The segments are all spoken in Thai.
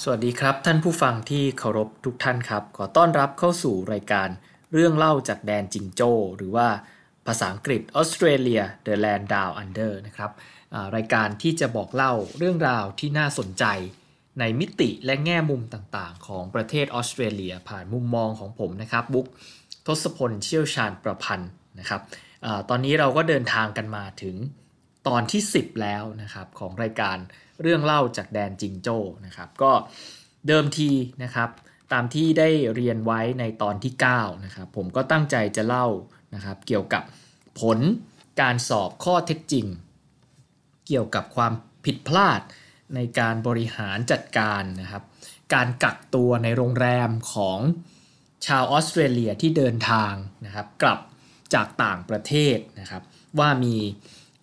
สวัสดีครับท่านผู้ฟังที่เคารพทุกท่านครับขอต้อนรับเข้าสู่รายการเรื่องเล่าจากแดนจิงโจ้หรือว่าภาษาอังกฤษ Australia The Land Down Under นะครับรายการที่จะบอกเล่าเรื่องราวที่น่าสนใจในมิติและแง่มุมต่างๆของประเทศออสเตรเลียผ่านมุมมองของผมนะครับบุ๊กทศพลเชี่ยวชาญประพันธ์นะครับตอนนี้เราก็เดินทางกันมาถึงตอนที่10แล้วนะครับของรายการเรื่องเล่าจากแดนจิงโจ้นะครับก็เดิมทีนะครับตามที่ได้เรียนไว้ในตอนที่9นะครับผมก็ตั้งใจจะเล่านะครับเกี่ยวกับผลการสอบข้อเท็จจริงเกี่ยวกับความผิดพลาดในการบริหารจัดการนะครับการกักตัวในโรงแรมของชาวออสเตรเลียที่เดินทางนะครับกลับจากต่างประเทศนะครับว่ามี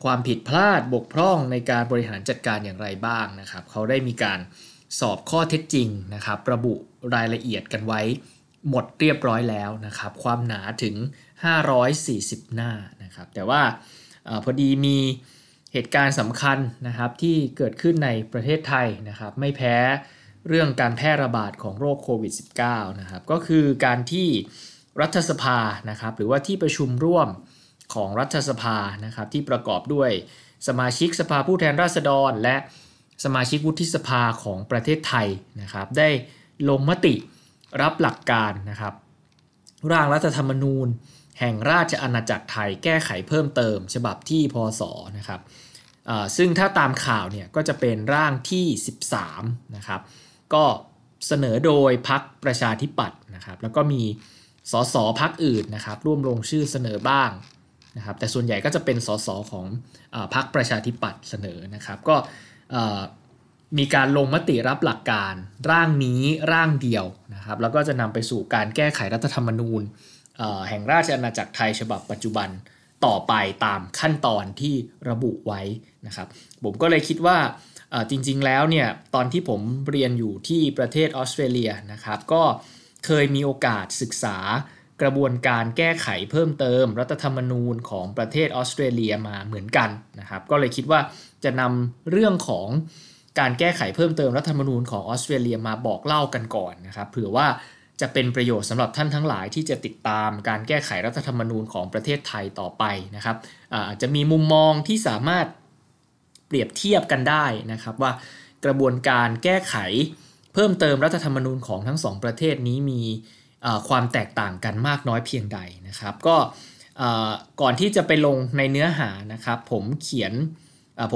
ความผิดพลาดบกพร่องในการบริหารจัดการอย่างไรบ้างนะครับเขาได้มีการสอบข้อเท็จจริงนะครับระบุรายละเอียดกันไว้หมดเรียบร้อยแล้วนะครับความหนาถึง540หน้านะครับแต่ว่าพอดีมีเหตุการณ์สำคัญนะครับที่เกิดขึ้นในประเทศไทยนะครับไม่แพ้เรื่องการแพร่ระบาดของโรคโควิด -19 นะครับก็คือการที่รัฐสภานะครับหรือว่าที่ประชุมร่วมของรัฐสภานะครับที่ประกอบด้วยสมาชิกสภาผู้แทนราษฎรและสมาชิกวุฒิสภาของประเทศไทยนะครับได้ลงมติรับหลักการนะครับร่างรัฐธรรมนูญแห่งราชอาณาจักรไทยแก้ไขเพิ่มเติมฉบับที่พ.ศ.นะครับซึ่งถ้าตามข่าวเนี่ยก็จะเป็นร่างที่13นะครับก็เสนอโดยพรรคประชาธิปัตย์นะครับแล้วก็มีส.ส.พรรคอื่นนะครับร่วมลงชื่อเสนอบ้างนะครับแต่ส่วนใหญ่ก็จะเป็นส.ส.ของพรรคประชาธิปัตย์เสนอนะครับก็มีการลงมติรับหลักการร่างนี้ร่างเดียวนะครับแล้วก็จะนำไปสู่การแก้ไขรัฐธรรมนูญแห่งราชอาณาจักรไทยฉบับปัจจุบันต่อไปตามขั้นตอนที่ระบุไว้นะครับผมก็เลยคิดว่าจริงๆแล้วเนี่ยตอนที่ผมเรียนอยู่ที่ประเทศออสเตรเลียนะครับก็เคยมีโอกาสศึกษากระบวนการแก้ไขเพิ่มเติมรัฐธรรมนูญของประเทศออสเตรเลียมาเหมือนกันนะครับก็เลยคิดว่าจะนำเรื่องของการแก้ไขเพิ่มเติมรัฐธรรมนูญของออสเตรเลียมาบอกเล่ากันก่อนนะครับเผื่อว่าจะเป็นประโยชน์สำหรับท่านทั้งหลายที่จะติดตามการแก้ไขรัฐธรรมนูญของประเทศไทยต่อไปนะครับจะมีมุมมองที่สามารถเปรียบเทียบกันได้นะครับว่ากระบวนการแก้ไขเพิ่มเติมรัฐธรรมนูญของทั้งสองประเทศนี้มีความแตกต่างกันมากน้อยเพียงใดนะครับก็ก่อนที่จะไปลงในเนื้อหานะครับผ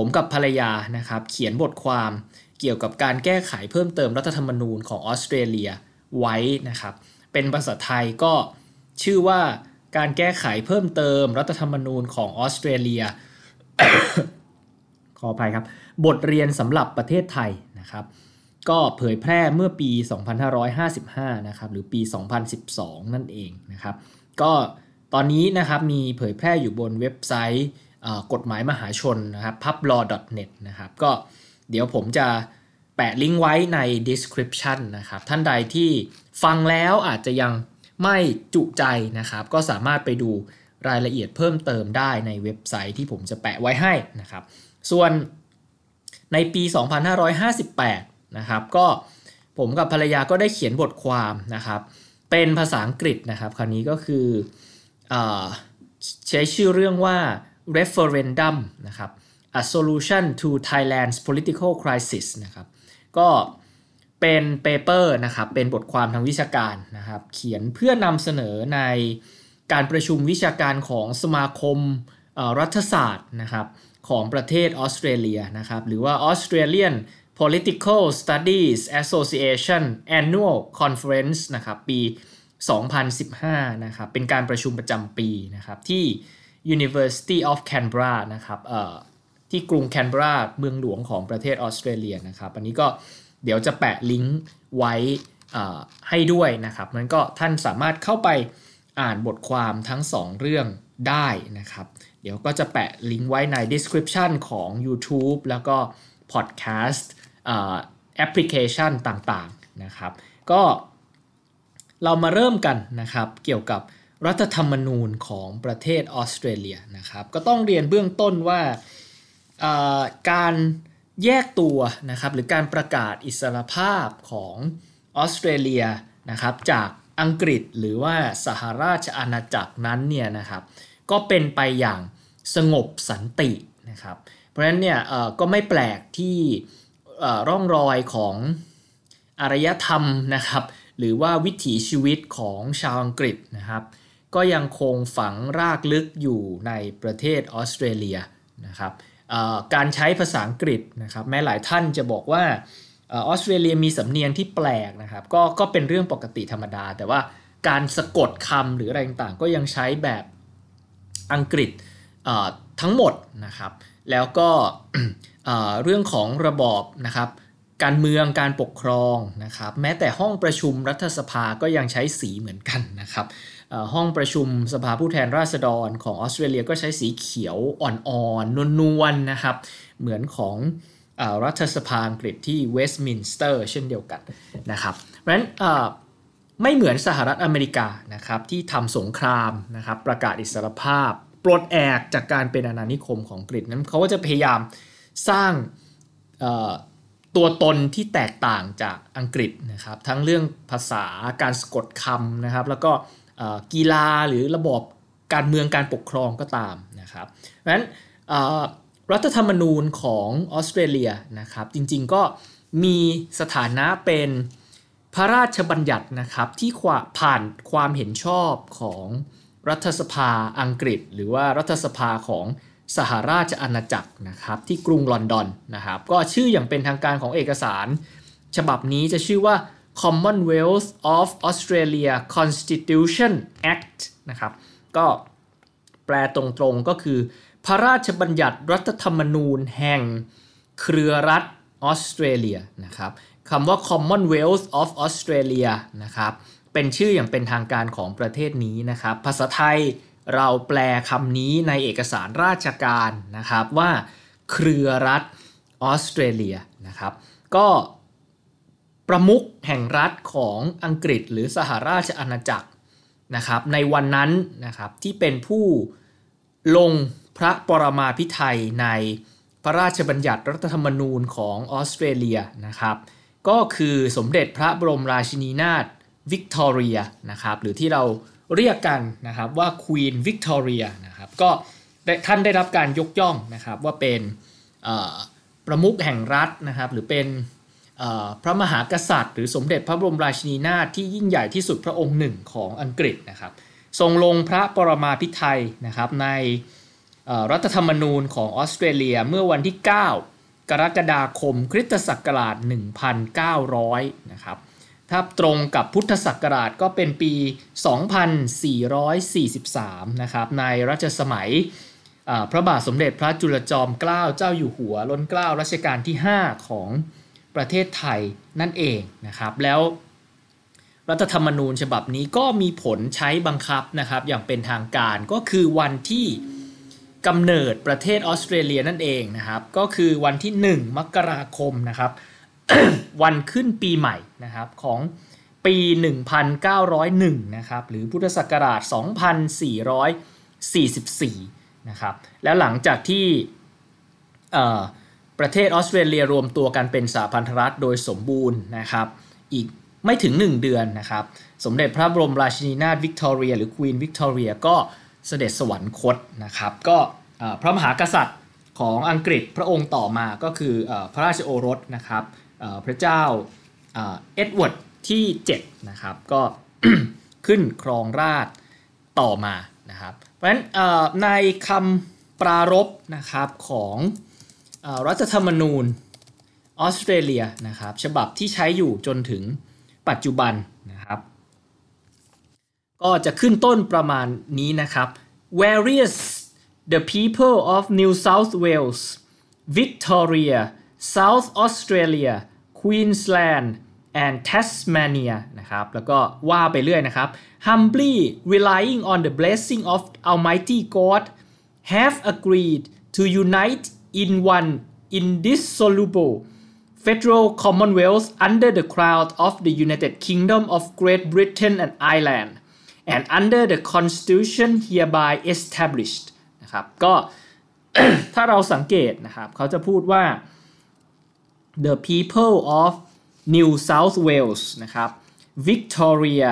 มกับภรรยานะครับเขียนบทความเกี่ยวกับการแก้ไขเพิ่มเติมรัฐธรรมนูญของออสเตรเลียไว้นะครับเป็นภาษาไทยก็ชื่อว่าการแก้ไขเพิ่มเติมรัฐธรรมนูญของออสเตรเลีย ขออภัยครับบทเรียนสำหรับประเทศไทยนะครับก็เผยแพร่เมื่อปี2555นะครับหรือปี2012นั่นเองนะครับก็ตอนนี้นะครับมีเผยแพร่อยู่บนเว็บไซต์กฎหมายมหาชนนะครับ publaw.net นะครับก็เดี๋ยวผมจะแปะลิงก์ไว้ใน description นะครับท่านใดที่ฟังแล้วอาจจะยังไม่จุใจนะครับก็สามารถไปดูรายละเอียดเพิ่มเติมได้ในเว็บไซต์ที่ผมจะแปะไว้ให้นะครับส่วนในปี2558นะครับก็ผมกับภรรยาก็ได้เขียนบทความนะครับเป็นภาษาอังกฤษนะครับคราวนี้ก็คือใช้ชื่อเรื่องว่า referendum นะครับ a solution to Thailand's political crisis นะครับก็เป็นเปเปอร์นะครับเป็นบทความทางวิชาการนะครับเขียนเพื่อนำเสนอในการประชุมวิชาการของสมาคมรัฐศาสตร์นะครับของประเทศออสเตรเลียนะครับหรือว่า Australian Political Studies Association Annual Conference นะครับปี2015นะครับเป็นการประชุมประจำปีนะครับที่ University of Canberra นะครับที่กรุง Canberra เมืองหลวงของประเทศออสเตรเลียนะครับอันนี้ก็เดี๋ยวจะแปะลิงก์ไว้ให้ด้วยนะครับนั้นก็ท่านสามารถเข้าไปอ่านบทความทั้ง2เรื่องได้นะครับเดี๋ยวก็จะแปะลิงก์ไว้ใน description ของ YouTube แล้วก็พอดแคสต์แอปพลิเคชันต่างๆนะครับก็เรามาเริ่มกันนะครับเกี่ยวกับรัฐธรรมนูญของประเทศออสเตรเลียนะครับก็ต้องเรียนเบื้องต้นว่าการ แยกตัวนะครับหรือการประกาศอิสรภาพของออสเตรเลียนะครับจากอังกฤษหรือว่าสหราชอาณาจักรนั้นเนี่ยนะครับก็เป็นไปอย่างสงบสันตินะครับเพราะฉะนั้นเนี่ยก็ไม่แปลกที่ร่องรอยของอารยธรรมนะครับหรือว่าวิถีชีวิตของชาวอังกฤษนะครับก็ยังคงฝังรากลึกอยู่ในประเทศออสเตรเลียนะครับการใช้ภาษาอังกฤษนะครับแม้หลายท่านจะบอกว่าออสเตรเลียมีสำเนียงที่แปลกนะครับก็เป็นเรื่องปกติธรรมดาแต่ว่าการสะกดคำหรืออะไรต่างๆก็ยังใช้แบบอังกฤษทั้งหมดนะครับแล้วก็ เรื่องของระบอบนะครับการเมืองการปกครองนะครับแม้แต่ห้องประชุมรัฐสภาก็ยังใช้สีเหมือนกันนะครับห้องประชุมสภาผู้แทนราษฎรของออสเตรเลียก็ใช้สีเขียวอ่อนๆนวลๆนะครับเหมือนของรัฐสภาอังกฤษที่เวสต์มินสเตอร์เช่นเดียวกันนะครับเพราะฉะนั้นไม่เหมือนสหรัฐอเมริกานะครับที่ทำสงครามนะครับประกาศอิสรภาพปลดแอกจากการเป็นอาณานิคมของอังกฤษนั้นเขาก็จะพยายามสร้างตัวตนที่แตกต่างจากอังกฤษนะครับทั้งเรื่องภาษาการสะกดคำนะครับแล้วก็กีฬาหรือระบบการเมืองการปกครองก็ตามนะครับเพราะฉะนั้นรัฐธรรมนูญของออสเตรเลียนะครับจริงๆก็มีสถานะเป็นพระราชบัญญัตินะครับที่ผ่านความเห็นชอบของรัฐสภาอังกฤษหรือว่ารัฐสภาของสหราชอาณาจักรนะครับที่กรุงลอนดอนนะครับก็ชื่ออย่างเป็นทางการของเอกสารฉบับนี้จะชื่อว่า Commonwealth of Australia Constitution Act นะครับก็แปลตรงๆก็คือพระราชบัญญัติรัฐธรรมนูญแห่งเครือรัฐออสเตรเลียนะครับคำว่า Commonwealth of Australia นะครับเป็นชื่ออย่างเป็นทางการของประเทศนี้นะครับภาษาไทยเราแปลคำนี้ในเอกสารราชการนะครับว่าเครือรัฐออสเตรเลียนะครับก็ประมุขแห่งรัฐของอังกฤษหรือสหราชอาณาจักรนะครับในวันนั้นนะครับที่เป็นผู้ลงพระปรมาภิไธยในพระราชบัญญัติรัฐธรรมนูญของออสเตรเลียนะครับก็คือสมเด็จพระบรมราชินีนาถวิกตอเรียนะครับหรือที่เราเรียกกันนะครับว่าควีนวิกตอเรียนะครับก็ท่านได้รับการยกย่องนะครับว่าเป็นประมุขแห่งรัฐนะครับหรือเป็นพระมหากษัตริย์หรือสมเด็จพระบรมราชินีนาถที่ยิ่งใหญ่ที่สุดพระองค์หนึ่งของอังกฤษนะครับทรงลงพระปรมาภิไธยนะครับในรัฐธรรมนูญของออสเตรเลียเมื่อวันที่9กรกฎาคมคริสตศักราช1900นะครับถ้าตรงกับพุทธศักราชก็เป็นปี2443นะครับในรัชสมัยพระบาทสมเด็จพระจุลจอมเกล้าเจ้าอยู่หัวล้นเกล้ารัชกาลที่5ของประเทศไทยนั่นเองนะครับแล้วรัฐธรรมนูญฉบับนี้ก็มีผลใช้บังคับนะครับอย่างเป็นทางการก็คือวันที่กำเนิดประเทศออสเตรเลียนั่นเองนะครับก็คือวันที่1มกราคมนะครับ วันขึ้นปีใหม่นะครับของปี 1901 นะครับหรือพุทธศักราช 2444 นะครับแล้วหลังจากที่ประเทศออสเตรเลียรวมตัวกันเป็นสหพันธรัฐโดยสมบูรณ์นะครับอีกไม่ถึง1เดือนนะครับสมเด็จพระบรมราชินีนาถวิกตอเรียหรือควีนวิกตอเรียก็เสด็จสวรรคตนะครับก็พระมหากษัตริย์ของอังกฤษพระองค์ต่อมาก็คือพระราชโอรสนะครับพระเจ้าเอ็ดเวิร์ดที่7นะครับก็ ขึ้นครองราชย์ต่อมานะครับเพราะฉะนั้นในคำปรารภนะครับของรัฐธรรมนูญออสเตรเลียนะครับฉบับที่ใช้อยู่จนถึงปัจจุบันนะครับก็จะขึ้นต้นประมาณนี้นะครับ Various the people of New South Wales, Victoria, South Australia, Queensland and Tasmania นะครับแล้วก็ว่าไปเรื่อยนะครับ Humbly relying on the blessing of Almighty God, have agreed to unite in one indissoluble Federal Commonwealth under the crown of the United Kingdom of Great Britain and Ireland.and under the constitution hereby established นะครับก็ ถ้าเราสังเกตนะครับเขาจะพูดว่า the people of New South Wales นะครับ Victoria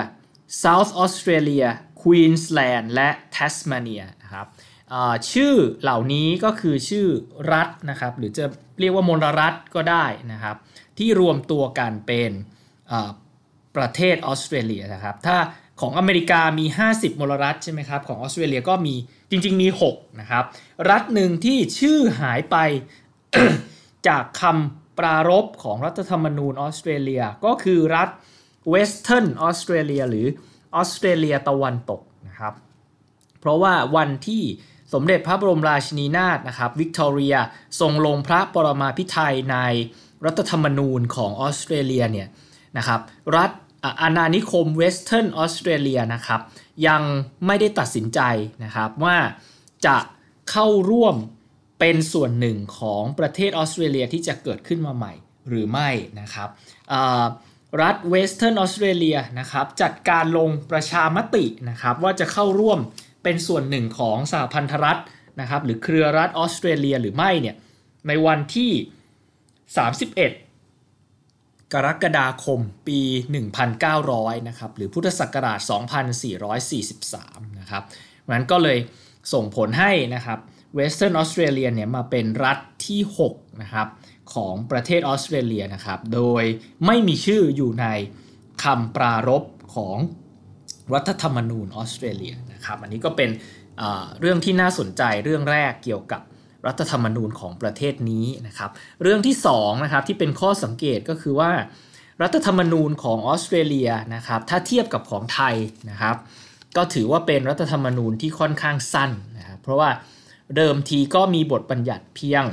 South Australia Queensland และ Tasmania นะครับชื่อเหล่านี้ก็คือชื่อรัฐนะครับหรือจะเรียกว่ามลรัฐก็ได้นะครับที่รวมตัวกันเป็นประเทศออสเตรเลียนะครับถ้าของอเมริกามี50มลรัฐใช่ไหมครับของออสเตรเลียก็มีจริงๆมี6นะครับรัฐหนึ่งที่ชื่อหายไป จากคำปรารภของรัฐธรรมนูญออสเตรเลียก็คือรัฐเวสเทิร์นออสเตรเลียหรือออสเตรเลียตะวันตกนะครับเพราะว่าวันที่สมเด็จพระบรมราชินีนาถนะครับวิกตอเรียทรงลงพระปรมาภิไธยในรัฐธรรมนูญของออสเตรเลียเนี่ยนะครับรัฐอาณานิคมเวสเทิร์นออสเตรเลียนะครับยังไม่ได้ตัดสินใจนะครับว่าจะเข้าร่วมเป็นส่วนหนึ่งของประเทศออสเตรเลียที่จะเกิดขึ้นมาใหม่หรือไม่นะครับรัฐเวสเทิร์นออสเตรเลียนะครับจัดการลงประชามตินะครับว่าจะเข้าร่วมเป็นส่วนหนึ่งของสหพันธรัฐนะครับหรือเครือรัฐออสเตรเลียหรือไม่เนี่ยในวันที่31 กรกฎาคมปี 1900 นะครับหรือพุทธศักราช 2443 นะครับนั้นก็เลยส่งผลให้นะครับเวสเทิร์นออสเตรเลียเนี่ยมาเป็นรัฐที่6นะครับของประเทศออสเตรเลียนะครับโดยไม่มีชื่ออยู่ในคำปรารภของรัฐธรรมนูญออสเตรเลียนะครับอันนี้ก็เป็นเรื่องที่น่าสนใจเรื่องแรกเกี่ยวกับรัฐธรรมนูญของประเทศนี้นะครับเรื่องที่2นะครับที่เป็นข้อสังเกตก็คือว่ารัฐธรรมนูญของออสเตรเลียนะครับถ้าเทียบกับของไทยนะครับก็ถือว่าเป็นรัฐธรรมนูญที่ค่อนข้างสั้นนะครับเพราะว่าเดิมทีก็มีบทบัญญัติเพียง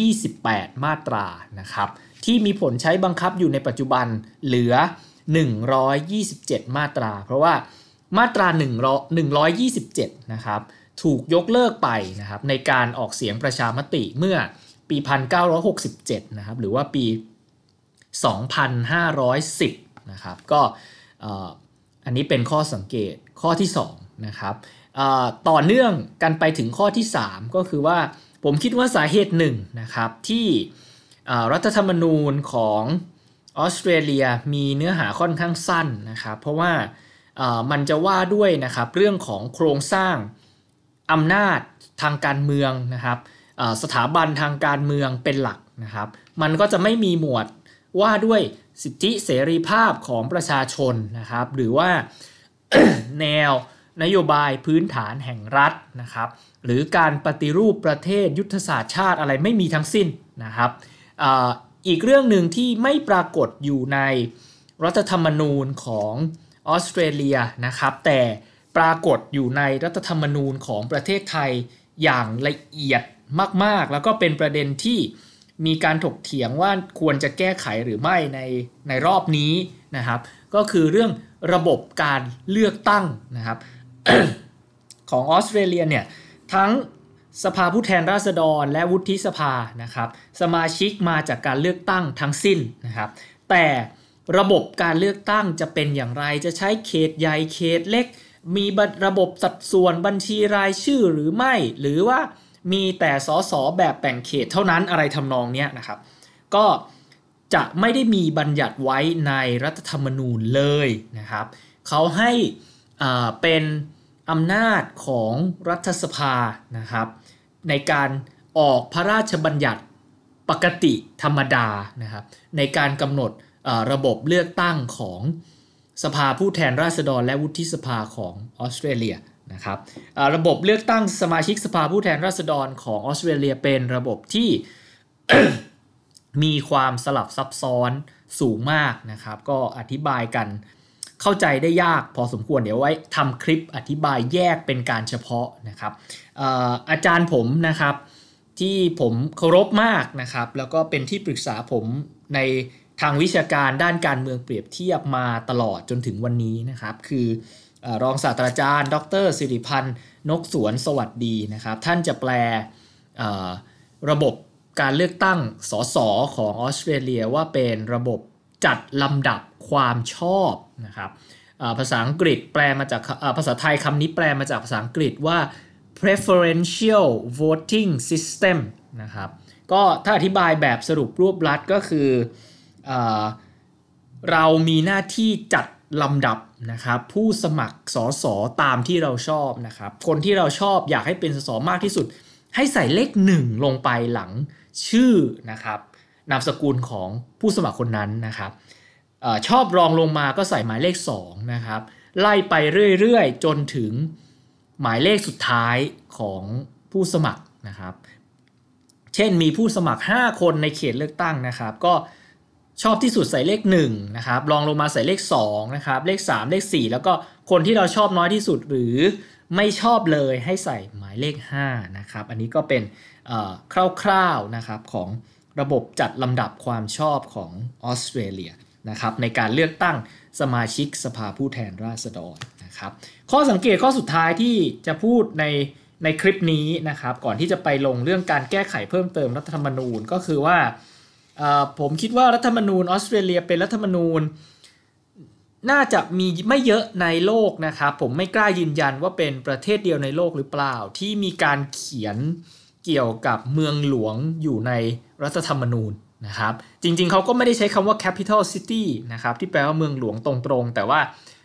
128มาตรานะครับที่มีผลใช้บังคับอยู่ในปัจจุบันเหลือ127มาตราเพราะว่ามาตรา127นะครับถูกยกเลิกไปนะครับในการออกเสียงประชามติเมื่อปี 1967 นะครับหรือว่าปี 2510 นะครับก็อันนี้เป็นข้อสังเกตข้อที่2นะครับต่อเนื่องกันไปถึงข้อที่3ก็คือว่าผมคิดว่าสาเหตุหนึ่งนะครับที่รัฐธรรมนูญของออสเตรเลียมีเนื้อหาค่อนข้างสั้นนะครับเพราะว่ามันจะว่าด้วยนะครับเรื่องของโครงสร้างอำนาจทางการเมืองนะครับสถาบันทางการเมืองเป็นหลักนะครับมันก็จะไม่มีหมวดว่าด้วยสิทธิเสรีภาพของประชาชนนะครับหรือว่า แนวนโยบายพื้นฐานแห่งรัฐนะครับหรือการปฏิรูปประเทศยุทธศาสตร์ชาติอะไรไม่มีทั้งสิ้นนะครับอีกเรื่องหนึ่งที่ไม่ปรากฏอยู่ในรัฐธรรมนูญของออสเตรเลียนะครับแต่ปรากฏอยู่ในรัฐธรรมนูญของประเทศไทยอย่างละเอียดมากๆแล้วก็เป็นประเด็นที่มีการถกเถียงว่าควรจะแก้ไขหรือไม่ในรอบนี้นะครับก็คือเรื่องระบบการเลือกตั้งนะครับ ของออสเตรเลียเนี่ยทั้งสภาผู้แทนราษฎรและวุฒิสภานะครับสมาชิกมาจากการเลือกตั้งทั้งสิ้นนะครับแต่ระบบการเลือกตั้งจะเป็นอย่างไรจะใช้เขตใหญ่เขตเล็กมีระบบสัดส่วนบัญชีรายชื่อหรือไม่หรือว่ามีแต่ส.ส.แบบแบ่งเขตเท่านั้นอะไรทำนองนี้นะครับก็จะไม่ได้มีบัญญัติไว้ในรัฐธรรมนูญเลยนะครับเขาให้เป็นอำนาจของรัฐสภานะครับในการออกพระราชบัญญัติปกติธรรมดานะครับในการกำหนดระบบเลือกตั้งของสภาผู้แทนราษฎรและวุฒิสภาของออสเตรเลียนะครับระบบเลือกตั้งสมาชิกสภาผู้แทนราษฎรของออสเตรเลียเป็นระบบที่ มีความสลับซับซ้อนสูงมากนะครับก็อธิบายกันเข้าใจได้ยากพอสมควรเดี๋ยวไว้ทำคลิปอธิบายแยกเป็นการเฉพาะนะครับอาจารย์ผมนะครับที่ผมเคารพมากนะครับแล้วก็เป็นที่ปรึกษาผมในทางวิชาการด้านการเมืองเปรียบเทียบมาตลอดจนถึงวันนี้นะครับคือรองศาสตราจารย์ดร.สิริพันธ์นกสวนสวัสดีนะครับท่านจะแปลระบบการเลือกตั้งส.ส.ของออสเตรเลียว่าเป็นระบบจัดลำดับความชอบนะครับภาษาอังกฤษแปลมาจากภาษาไทยคำนี้แปลมาจากภาษาอังกฤษว่า preferential voting system นะครับ ก็ถ้าอธิบายแบบสรุปรวบลัดก็คือเรามีหน้าที่จัดลำดับนะครับผู้สมัครสสตามที่เราชอบนะครับคนที่เราชอบอยากให้เป็นสสมากที่สุดให้ใส่เลข1ลงไปหลังชื่อนะครับนามสกุลของผู้สมัครคนนั้นนะครับชอบรองลงมาก็ใส่หมายเลข2นะครับไล่ไปเรื่อยๆจนถึงหมายเลขสุดท้ายของผู้สมัครนะครับเช่นมีผู้สมัคร5คนในเขตเลือกตั้งนะครับก็ชอบที่สุดใส่เลข1นะครับรองลงมาใส่เลข2นะครับเลข3เลข4แล้วก็คนที่เราชอบน้อยที่สุดหรือไม่ชอบเลยให้ใส่หมายเลข5นะครับอันนี้ก็เป็นคร่าวๆนะครับของระบบจัดลำดับความชอบของออสเตรเลียนะครับในการเลือกตั้งสมาชิกสภาผู้แทนราษฎรนะครับข้อสังเกตข้อสุดท้ายที่จะพูดในคลิปนี้นะครับก่อนที่จะไปลงเรื่องการแก้ไขเพิ่มเติมรัฐธรรมนูญก็คือว่าผมคิดว่ารัฐธรรมนูญออสเตรเลียเป็นรัฐธรรมนูญน่าจะมีไม่เยอะในโลกนะครับผมไม่กล้ายืนยันว่าเป็นประเทศเดียวในโลกหรือเปล่าที่มีการเขียนเกี่ยวกับเมืองหลวงอยู่ในรัฐธรรมนูญนะครับจริงๆเขาก็ไม่ได้ใช้คำว่า capital city นะครับที่แปลว่าเมืองหลวงตรงๆแต่ว่า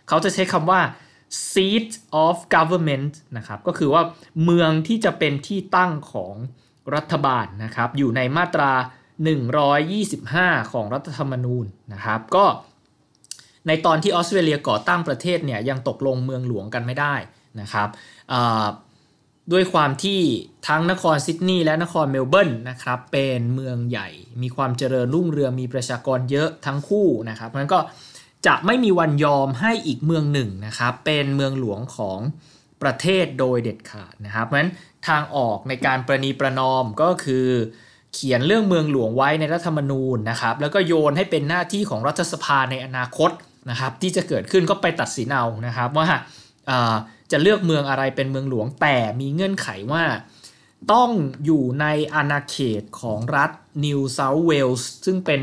เขาจะใช้คำว่า seat of government นะครับก็คือว่าเมืองที่จะเป็นที่ตั้งของรัฐบาลนะครับอยู่ในมาตรา125ของรัฐธรรมนูญนะครับก็ในตอนที่ออสเตรเลียก่อตั้งประเทศเนี่ยยังตกลงเมืองหลวงกันไม่ได้นะครับด้วยความที่ทั้งนครซิดนีย์และนครเมลเบิร์นนะครับเป็นเมืองใหญ่มีความเจริญรุ่งเรืองมีประชากรเยอะทั้งคู่นะครับเพราะฉะนั้นก็จะไม่มีวันยอมให้อีกเมืองหนึ่งนะครับเป็นเมืองหลวงของประเทศโดยเด็ดขาดนะครับเพราะฉะนั้นทางออกในการประนีประนอมก็คือเขียนเรื่องเมืองหลวงไว้ในรัฐธรรมนูญนะครับแล้วก็โยนให้เป็นหน้าที่ของรัฐสภาในอนาคตนะครับที่จะเกิดขึ้นก็ไปตัดสินเอานะครับว่าจะเลือกเมืองอะไรเป็นเมืองหลวงแต่มีเงื่อนไขว่าต้องอยู่ในอาณาเขตของรัฐนิวเซาท์เวลส์ซึ่งเป็น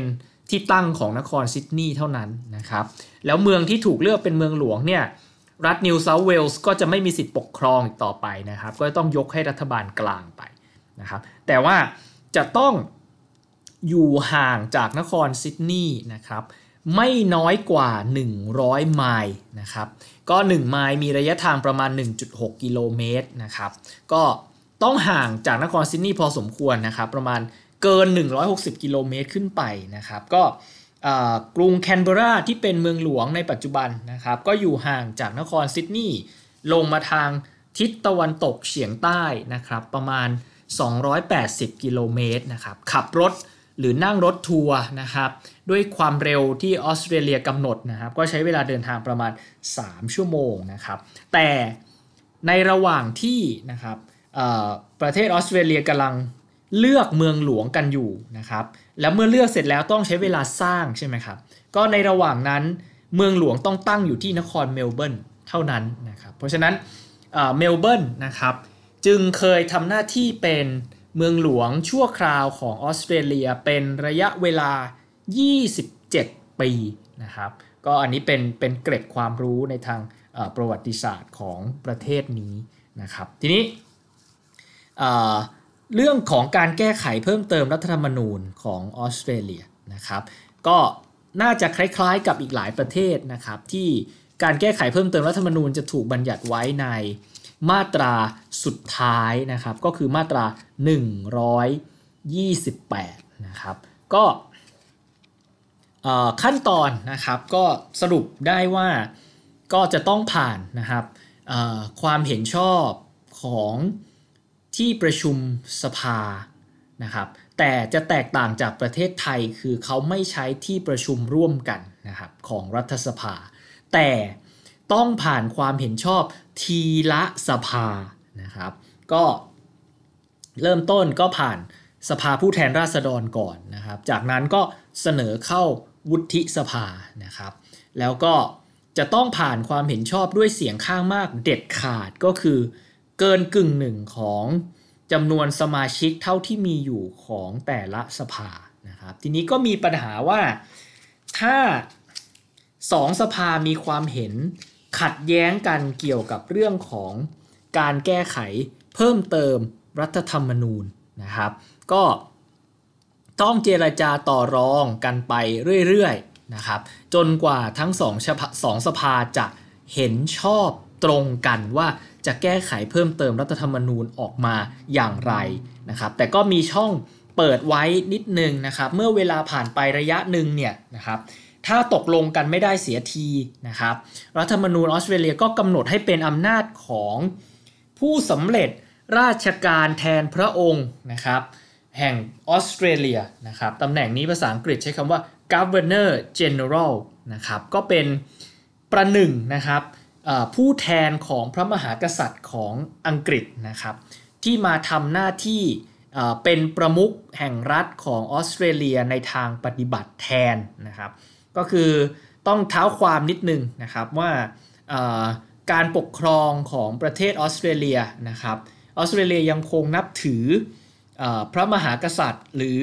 ที่ตั้งของนครซิดนีย์เท่านั้นนะครับแล้วเมืองที่ถูกเลือกเป็นเมืองหลวงเนี่ยรัฐนิวเซาท์เวลส์ก็จะไม่มีสิทธิ์ปกครองอีกต่อไปนะครับก็ต้องยกให้รัฐบาลกลางไปนะครับแต่ว่าจะต้องอยู่ห่างจากนครซิดนีย์นะครับไม่น้อยกว่า100ไมล์นะครับก็1ไมล์มีระยะทางประมาณ 1.6 กิโลเมตรนะครับก็ต้องห่างจากนครซิดนีย์พอสมควรนะครับประมาณเกิน160กิโลเมตรขึ้นไปนะครับก็กรุงแคนเบอร์ราที่เป็นเมืองหลวงในปัจจุบันนะครับก็อยู่ห่างจากนครซิดนีย์ลงมาทางทิศตะวันตกเฉียงใต้นะครับประมาณ280กิโลเมตรนะครับขับรถหรือนั่งรถทัวร์นะครับด้วยความเร็วที่ออสเตรเลียกำหนดนะครับก็ใช้เวลาเดินทางประมาณ3ชั่วโมงนะครับแต่ในระหว่างที่นะครับประเทศออสเตรเลียกำลังเลือกเมืองหลวงกันอยู่นะครับแล้วเมื่อเลือกเสร็จแล้วต้องใช้เวลาสร้างใช่ไหมครับก็ในระหว่างนั้นเมืองหลวงต้องตั้งอยู่ที่นครเมลเบิร์นเท่านั้นนะครับเพราะฉะนั้นเมลเบิร์นนะครับจึงเคยทำหน้าที่เป็นเมืองหลวงชั่วคราวของออสเตรเลียเป็นระยะเวลา27ปีนะครับก็อันนี้เป็นเกร็ดความรู้ในทางประวัติศาสตร์ของประเทศนี้นะครับทีนี้เรื่องของการแก้ไขเพิ่มเติมรัฐธรรมนูญของออสเตรเลียนะครับก็น่าจะคล้ายๆกับอีกหลายประเทศนะครับที่การแก้ไขเพิ่มเติมรัฐธรรมนูญจะถูกบัญญัติไว้ในมาตราสุดท้ายนะครับก็คือมาตรา128นะครับก็ขั้นตอนนะครับก็สรุปได้ว่าก็จะต้องผ่านนะครับความเห็นชอบของที่ประชุมสภานะครับแต่จะแตกต่างจากประเทศไทยคือเขาไม่ใช้ที่ประชุมร่วมกันนะครับของรัฐสภาแต่ต้องผ่านความเห็นชอบทีละสภานะครับก็เริ่มต้นก็ผ่านสภาผู้แทนราษฎรก่อนนะครับจากนั้นก็เสนอเข้าวุฒิสภานะครับแล้วก็จะต้องผ่านความเห็นชอบด้วยเสียงข้างมากเด็ดขาดก็คือเกินกึ่งหนึ่งของจำนวนสมาชิกเท่าที่มีอยู่ของแต่ละสภานะครับทีนี้ก็มีปัญหาว่าถ้า2 สภามีความเห็นขัดแย้งกันเกี่ยวกับเรื่องของการแก้ไขเพิ่มเติมรัฐธรรมนูญนะครับก็ ต้องเจรจาต่อรองกันไปเรื่อยๆนะครับจนกว่าทั้งสองสภาจะเห็นชอบตรงกันว่าจะแก้ไขเพิ่มเติมรัฐธรรมนูญออกมาอย่างไรนะครับแต่ก็มีช่องเปิดไว้นิดนึงนะครับเมื่อเวลาผ่านไประยะหนึ่งเนี่ยนะครับถ้าตกลงกันไม่ได้เสียทีนะครับรัฐธรรมนูญออสเตรเลียก็กำหนดให้เป็นอำนาจของผู้สำเร็จราชการแทนพระองค์นะครับแห่งออสเตรเลียนะครับตำแหน่งนี้ภาษาอังกฤษใช้คำว่า Governor General นะครับก็เป็นประหนึ่งนะครับผู้แทนของพระมหากษัตริย์ของอังกฤษนะครับที่มาทำหน้าที่เป็นประมุขแห่งรัฐของออสเตรเลียในทางปฏิบัติแทนนะครับก็คือต้องเท้าความนิดนึงนะครับว่าการปกครองของประเทศออสเตรเลียนะครับออสเตรเลียยังคงนับถือพระมหากษัตริย์หรือ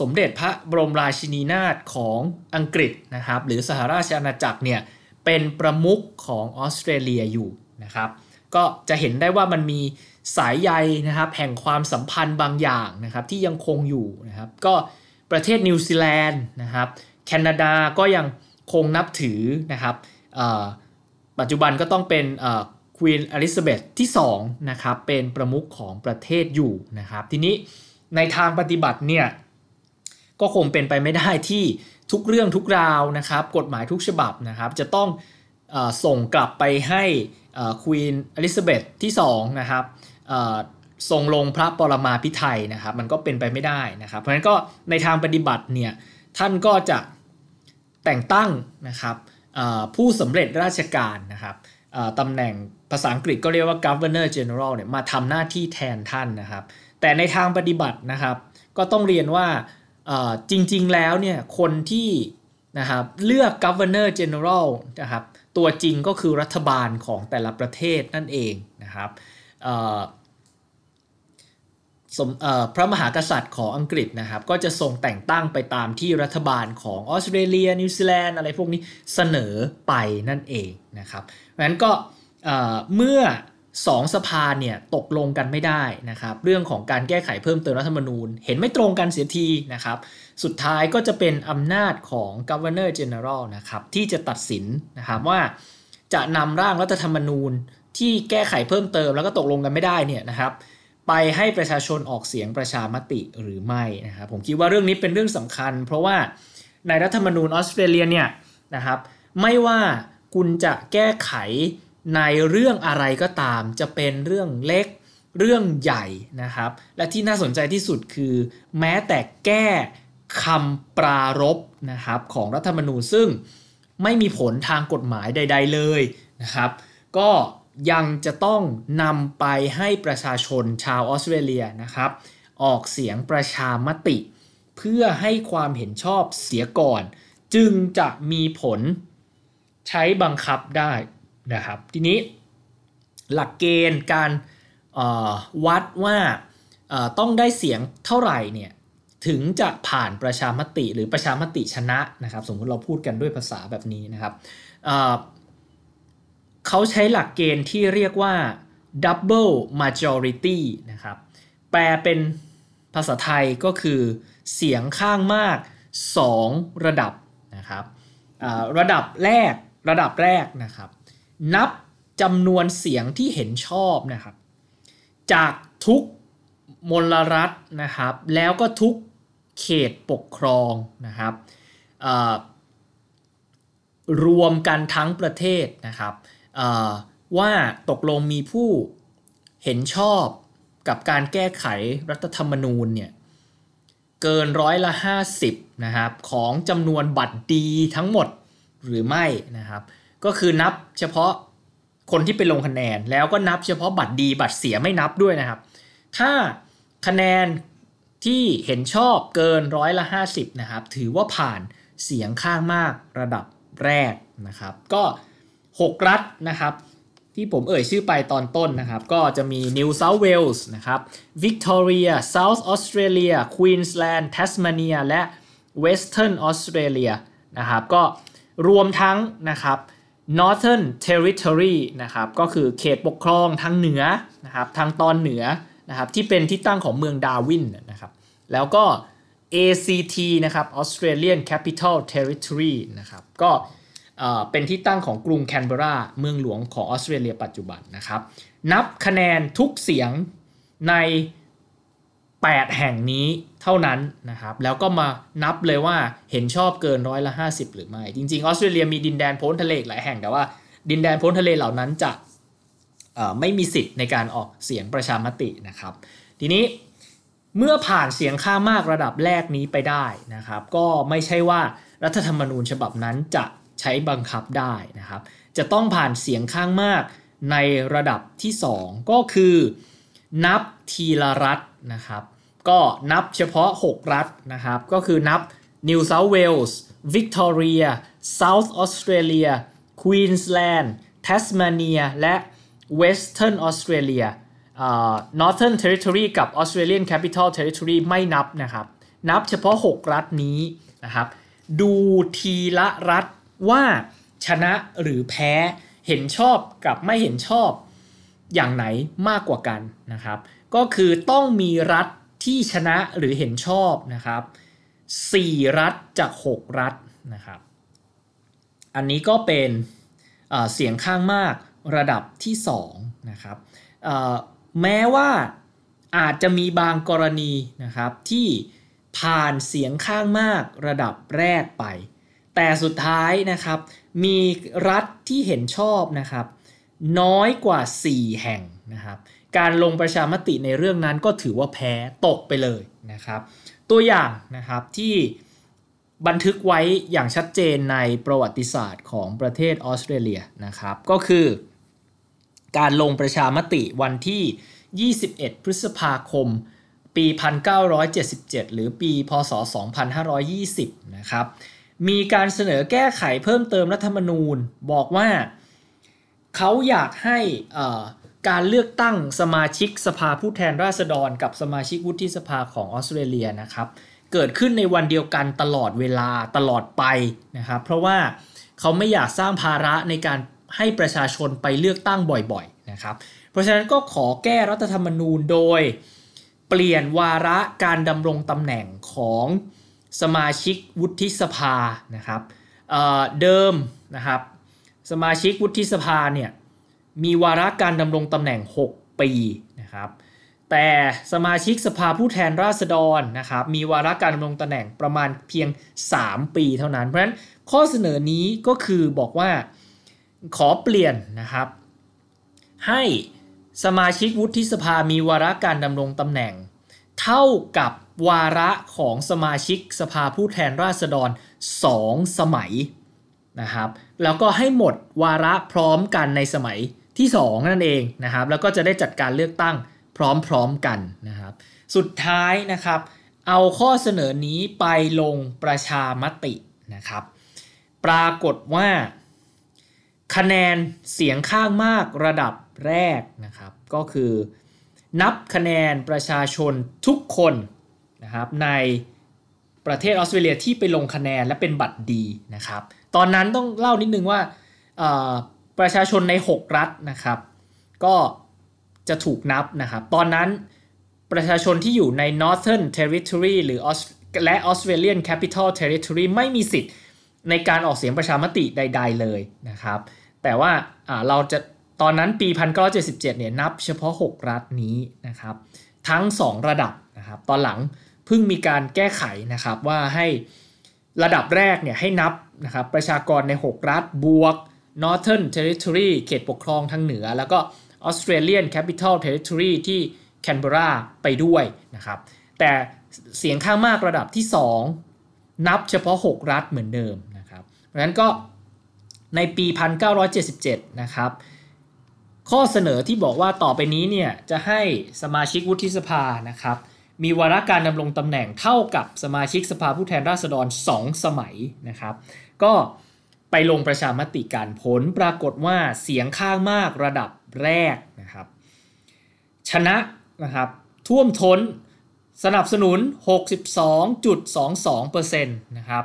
สมเด็จพระบรมราชินีนาถของอังกฤษนะครับหรือสหราชอาณาจักรเนี่ยเป็นประมุขของออสเตรเลียอยู่นะครับก็จะเห็นได้ว่ามันมีสายใยนะครับแห่งความสัมพันธ์บางอย่างนะครับที่ยังคงอยู่นะครับก็ประเทศนิวซีแลนด์นะครับแคนาดาก็ยังคงนับถือนะครับปัจจุบันก็ต้องเป็นควีนอลิซาเบธที่2นะครับเป็นประมุขของประเทศอยู่นะครับทีนี้ในทางปฏิบัติเนี่ยก็คงเป็นไปไม่ได้ที่ทุกเรื่องทุกราวนะครับกฎหมายทุกฉบับนะครับจะต้องส่งกลับไปให้ควีนอลิซาเบธที่2นะครับทรงลงพระปรมาภิไธยนะครับมันก็เป็นไปไม่ได้นะครับเพราะฉะนั้นก็ในทางปฏิบัติเนี่ยท่านก็จะแต่งตั้งนะครับผู้สำเร็จราชการนะครับตำแหน่งภาษาอังกฤษก็เรียกว่า Governor General เนี่ยมาทำหน้าที่แทนท่านนะครับแต่ในทางปฏิบัตินะครับก็ต้องเรียนว่าจริงๆแล้วเนี่ยคนที่นะครับเลือก Governor General นะครับตัวจริงก็คือรัฐบาลของแต่ละประเทศนั่นเองนะครับพระมหากษัตริย์ของอังกฤษนะครับก็จะทรงแต่งตั้งไปตามที่รัฐบาลของออสเตรเลียนิวซีแลนด์อะไรพวกนี้เสนอไปนั่นเองนะครับงั้นก็เมื่อ2สภาเนี่ยตกลงกันไม่ได้นะครับเรื่องของการแก้ไขเพิ่มเติมรัฐธรรมนูญเห็นไม่ตรงกันเสียทีนะครับสุดท้ายก็จะเป็นอำนาจของ Governor General นะครับที่จะตัดสินนะครับว่าจะนำร่างรัฐธรรมนูญที่แก้ไขเพิ่มเติมแล้วก็ตกลงกันไม่ได้เนี่ยนะครับไปให้ประชาชนออกเสียงประชามติหรือไม่นะครับผมคิดว่าเรื่องนี้เป็นเรื่องสำคัญเพราะว่าในรัฐธรรมนูญออสเตรเลียเนี่ยนะครับไม่ว่าคุณจะแก้ไขในเรื่องอะไรก็ตามจะเป็นเรื่องเล็กเรื่องใหญ่นะครับและที่น่าสนใจที่สุดคือแม้แต่แก้คำปรารภนะครับของรัฐธรรมนูญซึ่งไม่มีผลทางกฎหมายใดๆเลยนะครับก็ยังจะต้องนำไปให้ประชาชนชาวออสเตรเลียนะครับออกเสียงประชามติเพื่อให้ความเห็นชอบเสียก่อนจึงจะมีผลใช้บังคับได้นะครับทีนี้หลักเกณฑ์การวัดว่าต้องได้เสียงเท่าไหร่เนี่ยถึงจะผ่านประชามติหรือประชามติชนะนะครับสมมติเราพูดกันด้วยภาษาแบบนี้นะครับเขาใช้หลักเกณฑ์ที่เรียกว่า Double Majority นะครับแปลเป็นภาษาไทยก็คือเสียงข้างมาก2ระดับนะครับระดับแรกนะครับนับจำนวนเสียงที่เห็นชอบนะครับจากทุกมลรัฐนะครับแล้วก็ทุกเขตปกครองนะครับรวมกันทั้งประเทศนะครับว่าตกลงมีผู้เห็นชอบกับการแก้ไขรัฐธรรมนูญเนี่ยเกิน50%นะครับของจำนวนบัตรดีทั้งหมดหรือไม่นะครับก็คือนับเฉพาะคนที่ไปลงคะแนนแล้วก็นับเฉพาะบัตรดีบัตรเสียไม่นับด้วยนะครับถ้าคะแนนที่เห็นชอบเกิน50%นะครับถือว่าผ่านเสียงข้างมากระดับแรกนะครับก็6รัฐนะครับที่ผมเอ่ยชื่อไปตอนต้นนะครับก็จะมี New South Wales นะครับ Victoria South Australia Queensland Tasmania และ Western Australia นะครับก็รวมทั้งนะครับ Northern Territory นะครับก็คือเขตปกครองทางเหนือนะครับทางตอนเหนือนะครับที่เป็นที่ตั้งของเมืองดาร์วินนะครับแล้วก็ ACT นะครับ Australian Capital Territory นะครับก็เป็นที่ตั้งของกรุงแคนเบอราเมืองหลวงของออสเตรเลียปัจจุบันนะครับนับคะแนนทุกเสียงใน8แห่งนี้เท่านั้นนะครับแล้วก็มานับเลยว่าเห็นชอบเกิน50%หรือไม่จริงๆออสเตรเลียมีดินแดนพ้นทะเลหลายแห่งแต่ว่าดินแดนพ้นทะเลเหล่านั้นจะไม่มีสิทธิ์ในการออกเสียงประชามตินะครับทีนี้เมื่อผ่านเสียงข้างมากระดับแรกนี้ไปได้นะครับก็ไม่ใช่ว่ารัฐธรรมนูญฉบับนั้นจะใช้บังคับได้นะครับจะต้องผ่านเสียงข้างมากในระดับที่2ก็คือนับทีละรัฐนะครับก็นับเฉพาะ6รัฐนะครับก็คือนับ New South Wales Victoria South Australia Queensland Tasmania และ Western Australia Northern Territory กับ Australian Capital Territory ไม่นับนะครับนับเฉพาะ6รัฐนี้นะครับดูทีละรัฐว่าชนะหรือแพ้เห็นชอบกับไม่เห็นชอบอย่างไหนมากกว่ากันนะครับก็คือต้องมีรัฐที่ชนะหรือเห็นชอบนะครับ4รัฐจาก6รัฐนะครับอันนี้ก็เป็นเสียงข้างมากระดับที่2นะครับแม้ว่าอาจจะมีบางกรณีนะครับที่ผ่านเสียงข้างมากระดับแรกไปแต่สุดท้ายนะครับมีรัฐที่เห็นชอบนะครับน้อยกว่า4แห่งนะครับการลงประชามติในเรื่องนั้นก็ถือว่าแพ้ตกไปเลยนะครับตัวอย่างนะครับที่บันทึกไว้อย่างชัดเจนในประวัติศาสตร์ของประเทศออสเตรเลียนะครับก็คือการลงประชามติวันที่21พฤษภาคมปี1977หรือปีพ.ศ. 2520นะครับมีการเสนอแก้ไขเพิ่มเติมรัฐธรรมนูญบอกว่าเขาอยากให้การเลือกตั้งสมาชิกสภาผู้แทนราษฎรกับสมาชิกวุฒิสภาของออสเตรเลียนะครับเกิดขึ้นในวันเดียวกันตลอดเวลาตลอดไปนะครับเพราะว่าเขาไม่อยากสร้างภาระในการให้ประชาชนไปเลือกตั้งบ่อยๆนะครับเพราะฉะนั้นก็ขอแก้รัฐธรรมนูญโดยเปลี่ยนวาระการดำรงตำแหน่งของสมาชิกวุฒิสภานะครับเดิมนะครับสมาชิกวุฒิสภาเนี่ยมีวาระการดำรงตำแหน่ง6ปีนะครับแต่สมาชิกสภาผู้แทนราษฎรนะครับมีวาระการดำรงตำแหน่งประมาณเพียง3ปีเท่านั้นเพราะฉะนั้นข้อเสนอนี้ก็คือบอกว่าขอเปลี่ยนนะครับให้สมาชิกวุฒิสภามีวาระการดำรงตำแหน่งเท่ากับวาระของสมาชิกสภาผู้แทนราษฎร2สมัยนะครับแล้วก็ให้หมดวาระพร้อมกันในสมัยที่2นั่นเองนะครับแล้วก็จะได้จัดการเลือกตั้งพร้อมๆกันนะครับสุดท้ายนะครับเอาข้อเสนอนี้ไปลงประชามตินะครับปรากฏว่าคะแนนเสียงข้างมากระดับแรกนะครับก็คือนับคะแนนประชาชนทุกคนนะครับในประเทศออสเตรเลียที่ไปลงคะแนนและเป็นบัตรดีนะครับตอนนั้นต้องเล่านิดนึงว่าประชาชนใน6รัฐนะครับก็จะถูกนับนะครับตอนนั้นประชาชนที่อยู่ใน Northern Territory หรือและ Australian Capital Territory ไม่มีสิทธิ์ในการออกเสียงประชามติใดๆเลยนะครับแต่ว่าเราจะตอนนั้นปี1977เนี่ยนับเฉพาะ6รัฐนี้นะครับทั้ง2ระดับนะครับตอนหลังเพิ่งมีการแก้ไขนะครับว่าให้ระดับแรกเนี่ยให้นับนะครับประชากรใน6รัฐบวก Northern Territory เขตปกครองทางเหนือแล้วก็ Australian Capital Territory ที่แคนเบอราไปด้วยนะครับแต่เสียงข้างมากระดับที่2นับเฉพาะ6รัฐเหมือนเดิมนะครับเพราะฉะนั้นก็ในปี1977นะครับข้อเสนอที่บอกว่าต่อไปนี้เนี่ยจะให้สมาชิกวุฒิสภานะครับมีวาระการดำรงตำแหน่งเท่ากับสมาชิกสภาผู้แทนราษฎร2สมัยนะครับก็ไปลงประชามติกันผลปรากฏว่าเสียงข้างมากระดับแรกนะครับชนะนะครับท่วมท้นสนับสนุน 62.22% นะครับ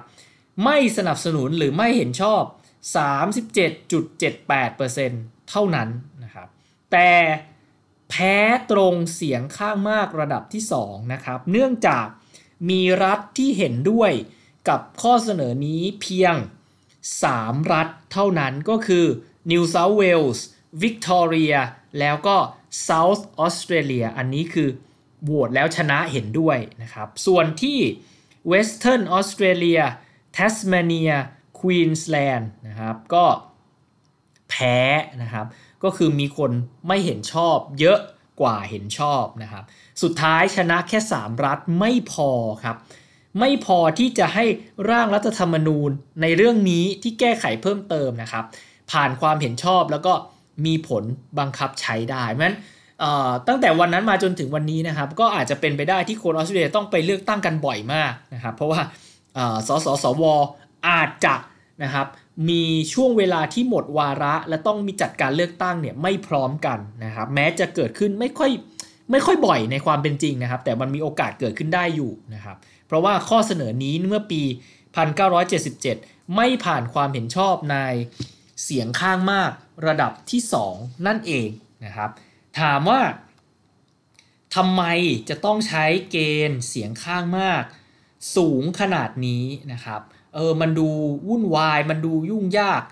ไม่สนับสนุนหรือไม่เห็นชอบ 37.78% เท่านั้นนะครับแต่แพ้ตรงเสียงข้างมากระดับที่2นะครับเนื่องจาก มีรัฐที่เห็นด้วยกับข้อเสนอนี้เพียง3รัฐเท่านั้นก็คือ New South Wales Victoria แล้วก็ South Australia อันนี้คือโหวตแล้วชนะเห็นด้วยนะครับส่วนที่ Western Australia Tasmania Queensland นะครับก็แพ้นะครับก็คือมีคนไม่เห็นชอบเยอะกว่าเห็นชอบนะครับสุดท้ายชนะแค่3รัฐไม่พอครับไม่พอที่จะให้ร่างรัฐธรรมนูญในเรื่องนี้ที่แก้ไขเพิ่มเติมนะครับผ่านความเห็นชอบแล้วก็มีผลบังคับใช้ได้เพราะฉะนั้นตั้งแต่วันนั้นมาจนถึงวันนี้นะครับก็อาจจะเป็นไปได้ที่คนออสเตรเลียต้องไปเลือกตั้งกันบ่อยมากนะครับเพราะว่าสสสวอาจจะนะครับมีช่วงเวลาที่หมดวาระและต้องมีจัดการเลือกตั้งเนี่ยไม่พร้อมกันนะครับแม้จะเกิดขึ้นไม่ค่อยบ่อยในความเป็นจริงนะครับแต่มันมีโอกาสเกิดขึ้นได้อยู่นะครับเพราะว่าข้อเสนอนี้เมื่อปี1977ไม่ผ่านความเห็นชอบในเสียงข้างมากระดับที่2นั่นเองนะครับถามว่าทำไมจะต้องใช้เกณฑ์เสียงข้างมากสูงขนาดนี้นะครับมันดูวุ่นวายมันดูยุ่งยาก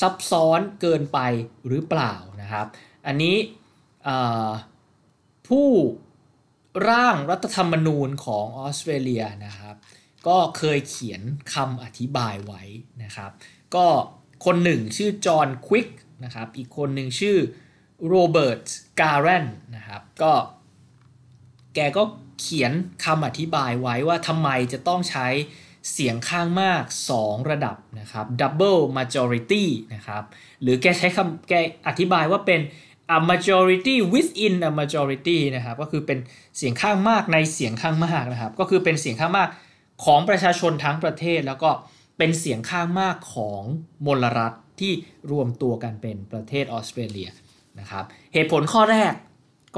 ซับซ้อนเกินไปหรือเปล่านะครับอันนี้ผู้ร่างรัฐธรรมนูญของออสเตรเลียนะครับก็เคยเขียนคำอธิบายไว้นะครับก็คนหนึ่งชื่อจอห์นควิกนะครับอีกคนหนึ่งชื่อโรเบิร์ตการันนะครับก็แกก็เขียนคำอธิบายไว้ว่าทำไมจะต้องใช้เสียงข้างมาก2ระดับนะครับ Double Majority นะครับหรือแกใช้คำแกอธิบายว่าเป็น a majority within a majority นะครับก็คือเป็นเสียงข้างมากในเสียงข้างมากนะครับก็คือเป็นเสียงข้างมากของประชาชนทั้งประเทศแล้วก็เป็นเสียงข้างมากของมลรัฐที่รวมตัวกันเป็นประเทศออสเตรเลียนะครับเหตุผลข้อแรก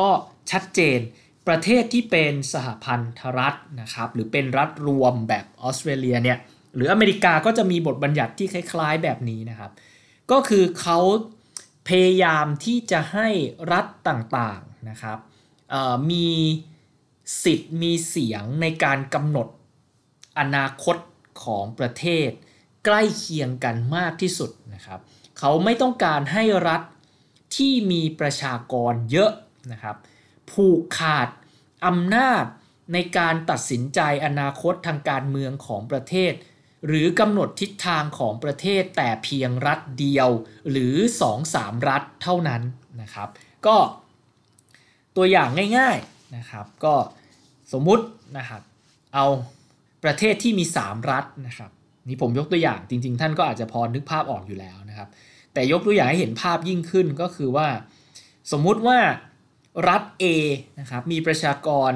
ก็ชัดเจนประเทศที่เป็นสหพันธรัฐนะครับหรือเป็นรัฐรวมแบบออสเตรเลียเนี่ยหรืออเมริกาก็จะมีบทบัญญัติที่คล้ายๆแบบนี้นะครับก็คือเขาพยายามที่จะให้รัฐต่างๆนะครับมีสิทธิ์มีเสียงในการกำหนดอนาคตของประเทศใกล้เคียงกันมากที่สุดนะครับเขาไม่ต้องการให้รัฐที่มีประชากรเยอะนะครับผูกขาดอำนาจในการตัดสินใจอนาคตทางการเมืองของประเทศหรือกำหนดทิศทางของประเทศแต่เพียงรัฐเดียวหรือ 2-3 รัฐเท่านั้นนะครับก็ตัวอย่างง่ายๆนะครับก็สมมุตินะครับเอาประเทศที่มี3รัฐนะครับนี่ผมยกตัวอย่างจริงๆท่านก็อาจจะพอนึกภาพออกอยู่แล้วนะครับแต่ยกตัวอย่างให้เห็นภาพยิ่งขึ้นก็คือว่าสมมุติว่ารัฐ A นะครับมีประชากร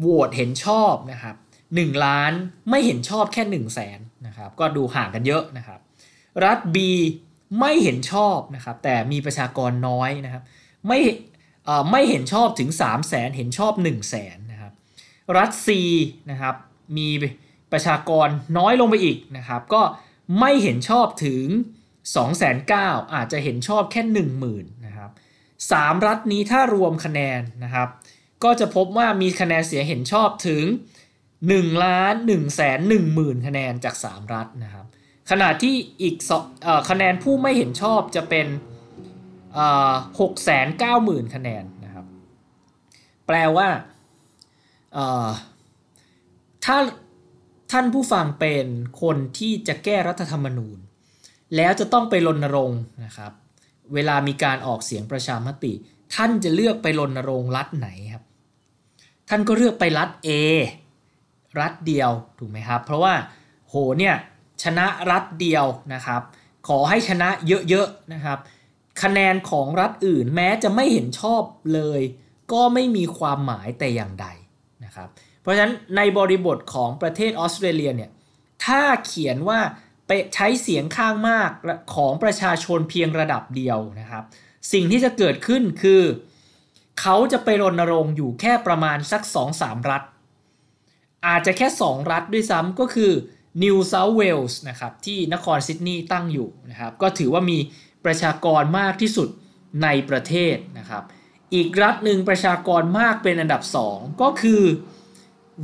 โหวตเห็นชอบนะครับ1ล้านไม่เห็นชอบแค่1แสนนะครับก็ดูห่างกันเยอะนะครับรัฐ B ไม่เห็นชอบนะครับแต่มีประชากรน้อยนะครับไม่เห็นชอบถึง3แสนเห็นชอบ1แสนนะครับรัฐ C นะครับมีประชากรน้อยลงไปอีกนะครับก็ไม่เห็นชอบถึง 2,900,000 อาจจะเห็นชอบแค่ 10,000 นะครับ3รัฐนี้ถ้ารวมคะแนนนะครับก็จะพบว่ามีคะแนนเสียงเห็นชอบถึง 1,110,000 คะแนนจาก3รัฐนะครับขณะที่อีกคะแนนผู้ไม่เห็นชอบจะเป็น 690,000 คะแนนนะครับแปลว่าถ้าท่านผู้ฟังเป็นคนที่จะแก้รัฐธรรมนูญแล้วจะต้องไปรณรงค์นะครับเวลามีการออกเสียงประชามติท่านจะเลือกไปรณรงค์รัฐไหนครับท่านก็เลือกไปรัฐ A รัฐเดียวถูกไหมครับเพราะว่าโหเนี่ยชนะรัฐเดียวนะครับขอให้ชนะเยอะๆนะครับคะแนนของรัฐอื่นแม้จะไม่เห็นชอบเลยก็ไม่มีความหมายแต่อย่างใดนะครับเพราะฉะนั้นในบริบทของประเทศออสเตรเลียเนี่ยถ้าเขียนว่าไปใช้เสียงข้างมากของประชาชนเพียงระดับเดียวนะครับสิ่งที่จะเกิดขึ้นคือเขาจะไปรณรงค์อยู่แค่ประมาณสัก 2-3 รัฐอาจจะแค่2รัฐด้วยซ้ำก็คือ New South Wales นะครับที่นครซิดนีย์ตั้งอยู่นะครับก็ถือว่ามีประชากรมากที่สุดในประเทศนะครับอีกรัฐหนึ่งประชากรมากเป็นอันดับ2ก็คือ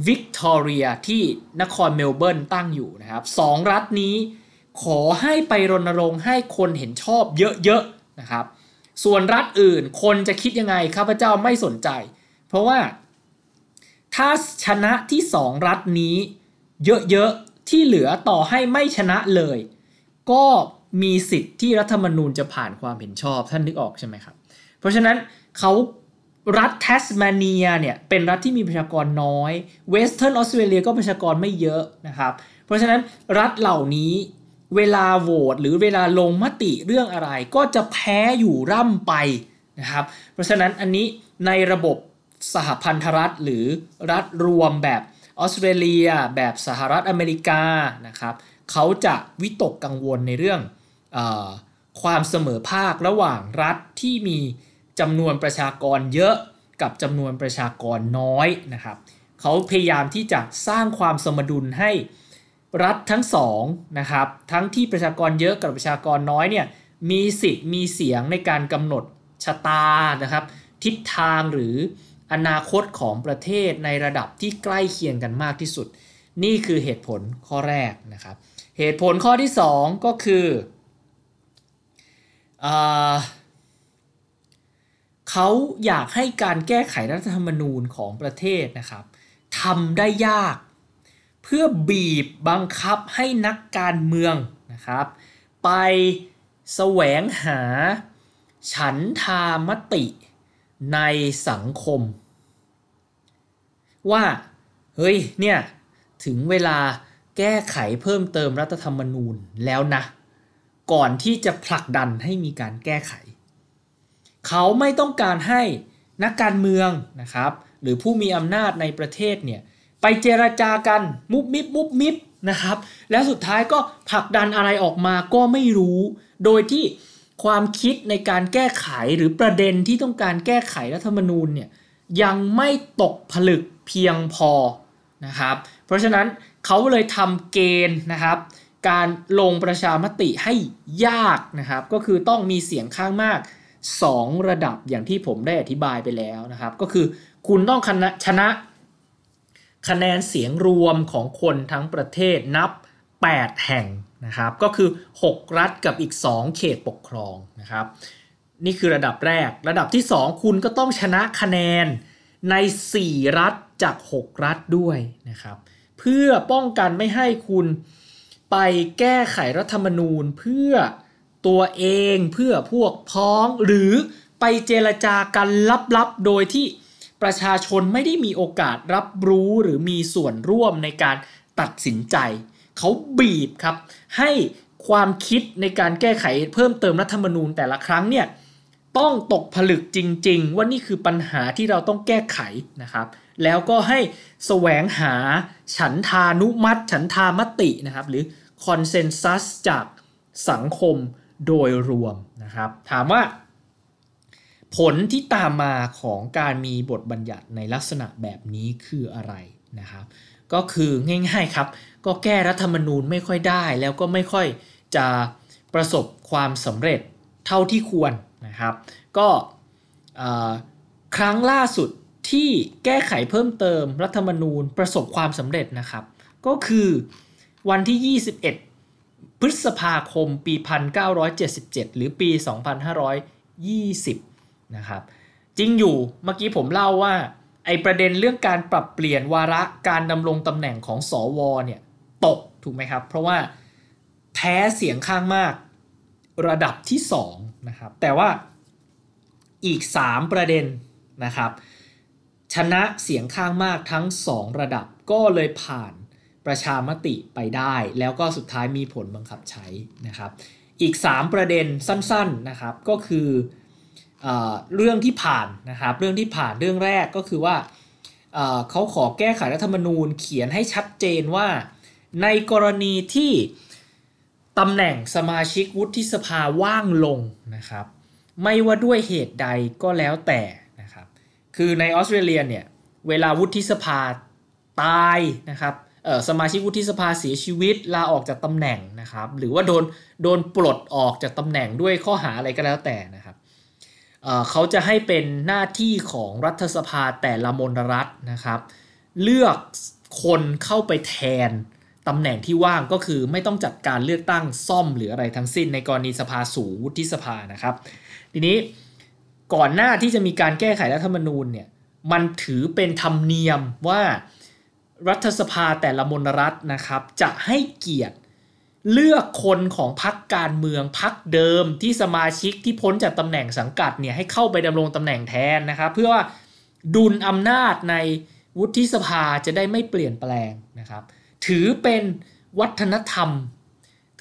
วิกตอเรียที่นครเมลเบิร์นตั้งอยู่นะครับ2รัฐนี้ขอให้ไปรณรงค์ให้คนเห็นชอบเยอะๆนะครับส่วนรัฐอื่นคนจะคิดยังไงข้าพเจ้าไม่สนใจเพราะว่าถ้าชนะที่2รัฐนี้เยอะๆที่เหลือต่อให้ไม่ชนะเลยก็มีสิทธิ์ที่รัฐธรรมนูญจะผ่านความเห็นชอบท่านนึกออกใช่ไหมครับเพราะฉะนั้นเขารัฐแทสมาเนียเนี่ยเป็นรัฐที่มีประชากรน้อยเวสเทิร์นออสเตรเลียก็ประชากรไม่เยอะนะครับเพราะฉะนั้นรัฐเหล่านี้เวลาโหวตหรือเวลาลงมติเรื่องอะไรก็จะแพ้อยู่ร่ำไปนะครับเพราะฉะนั้นอันนี้ในระบบสหพันธรัฐหรือรัฐรวมแบบออสเตรเลียแบบสหรัฐอเมริกานะครับเขาจะวิตกกังวลในเรื่องความเสมอภาคระหว่างรัฐที่มีจำนวนประชากรเยอะกับจำนวนประชากรน้อยนะครับเขาพยายามที่จะสร้างความสมดุลให้รัฐทั้งสองนะครับทั้งที่ประชากรเยอะกับประชากรน้อยเนี่ยมีสิทธิ์มีเสียงในการกำหนดชะตานะครับทิศทางหรืออนาคตของประเทศในระดับที่ใกล้เคียงกันมากที่สุดนี่คือเหตุผลข้อแรกนะครับเหตุผลข้อที่2ก็คือเขาอยากให้การแก้ไขรัฐธรรมนูญของประเทศนะครับทำได้ยากเพื่อบีบบังคับให้นักการเมืองนะครับไปแสวงหาฉันทามติในสังคมว่าเฮ้ยเนี่ยถึงเวลาแก้ไขเพิ่มเติมรัฐธรรมนูญแล้วนะก่อนที่จะผลักดันให้มีการแก้ไขเขาไม่ต้องการให้นักการเมืองนะครับหรือผู้มีอำนาจในประเทศเนี่ยไปเจรจากันมุบมิบนะครับแล้วสุดท้ายก็ผลักดันอะไรออกมาก็ไม่รู้โดยที่ความคิดในการแก้ไขหรือประเด็นที่ต้องการแก้ไขรัฐธรรมนูญเนี่ยยังไม่ตกผลึกเพียงพอนะครับเพราะฉะนั้นเขาเลยทำเกณฑ์นะครับการลงประชามติให้ยากนะครับก็คือต้องมีเสียงข้างมาก2ระดับอย่างที่ผมได้อธิบายไปแล้วนะครับก็คือคุณต้องชนะคะแนนเสียงรวมของคนทั้งประเทศนับ8แห่งนะครับก็คือ6รัฐกับอีก2เขตปกครองนะครับนี่คือระดับแรกระดับที่2คุณก็ต้องชนะคะแนนใน4รัฐจาก6รัฐด้วยนะครับเพื่อป้องกันไม่ให้คุณไปแก้ไขรัฐธรรมนูญเพื่อตัวเองเพื่อพวกพ้องหรือไปเจรจากันลับๆโดยที่ประชาชนไม่ได้มีโอกาสรับรู้หรือมีส่วนร่วมในการตัดสินใจเขาบีบครับให้ความคิดในการแก้ไขเพิ่มเติมรัฐธรรมนูญแต่ละครั้งเนี่ยต้องตกผลึกจริงๆว่านี่คือปัญหาที่เราต้องแก้ไขนะครับแล้วก็ให้แสวงหาฉันทานุมัติฉันทามตินะครับหรือคอนเซนซัสจากสังคมโดยรวมนะครับถามว่าผลที่ตามมาของการมีบทบัญญัติในลักษณะแบบนี้คืออะไรนะครับก็คือง่ายๆครับก็แก้รัฐธรรมนูญไม่ค่อยได้แล้วก็ไม่ค่อยจะประสบความสำเร็จเท่าที่ควรนะครับก็ครั้งล่าสุดที่แก้ไขเพิ่มเติมรัฐธรรมนูญประสบความสำเร็จนะครับก็คือวันที่21พฤษภาคมปี1977หรือปี2520นะครับจริงอยู่เมื่อกี้ผมเล่าว่าไอประเด็นเรื่องการปรับเปลี่ยนวาระการดำรงตำแหน่งของสวเนี่ยตกถูกไหมครับเพราะว่าแพ้เสียงข้างมากระดับที่2นะครับแต่ว่าอีก3ประเด็นนะครับชนะเสียงข้างมากทั้ง2ระดับก็เลยผ่านประชามติไปได้แล้วก็สุดท้ายมีผลบังคับใช้นะครับอีก3ประเด็นสั้นๆนะครับก็คือเรื่องที่ผ่านนะครับเรื่องที่ผ่านเรื่องแรกก็คือว่าเขาขอแก้ไขรัฐธรรมนูญเขียนให้ชัดเจนว่าในกรณีที่ตำแหน่งสมาชิกวุฒิสภาว่างลงนะครับไม่ว่าด้วยเหตุใดก็แล้วแต่นะครับคือในออสเตรเลียเนี่ยเวลาวุฒิสภาตายนะครับสมาชิกวุฒิสภาเสียชีวิตลาออกจากตำแหน่งนะครับหรือว่าโดนปลดออกจากตำแหน่งด้วยข้อหาอะไรก็แล้วแต่นะครับเขาจะให้เป็นหน้าที่ของรัฐสภาแต่ละมณฑลรัฐนะครับ เลือกคนเข้าไปแทนตำแหน่งที่ว่างก็คือไม่ต้องจัดการเลือกตั้งซ่อมหรืออะไรทั้งสิ้นในกรณีสภาสูงวุฒิสภานะครับทีนี้ก่อนหน้าที่จะมีการแก้ไขรัฐธรรมนูญเนี่ยมันถือเป็นธรรมเนียมว่ารัฐสภาแต่ละมณฑลรัฐนะครับจะให้เกียรติเลือกคนของพรรคการเมืองพรรคเดิมที่สมาชิกที่พ้นจากตำแหน่งสังกัดเนี่ยให้เข้าไปดำรงตำแหน่งแทนนะครับเพื่อว่าดุลอำนาจในวุฒิสภาจะได้ไม่เปลี่ยนแปลงนะครับถือเป็นวัฒนธรรม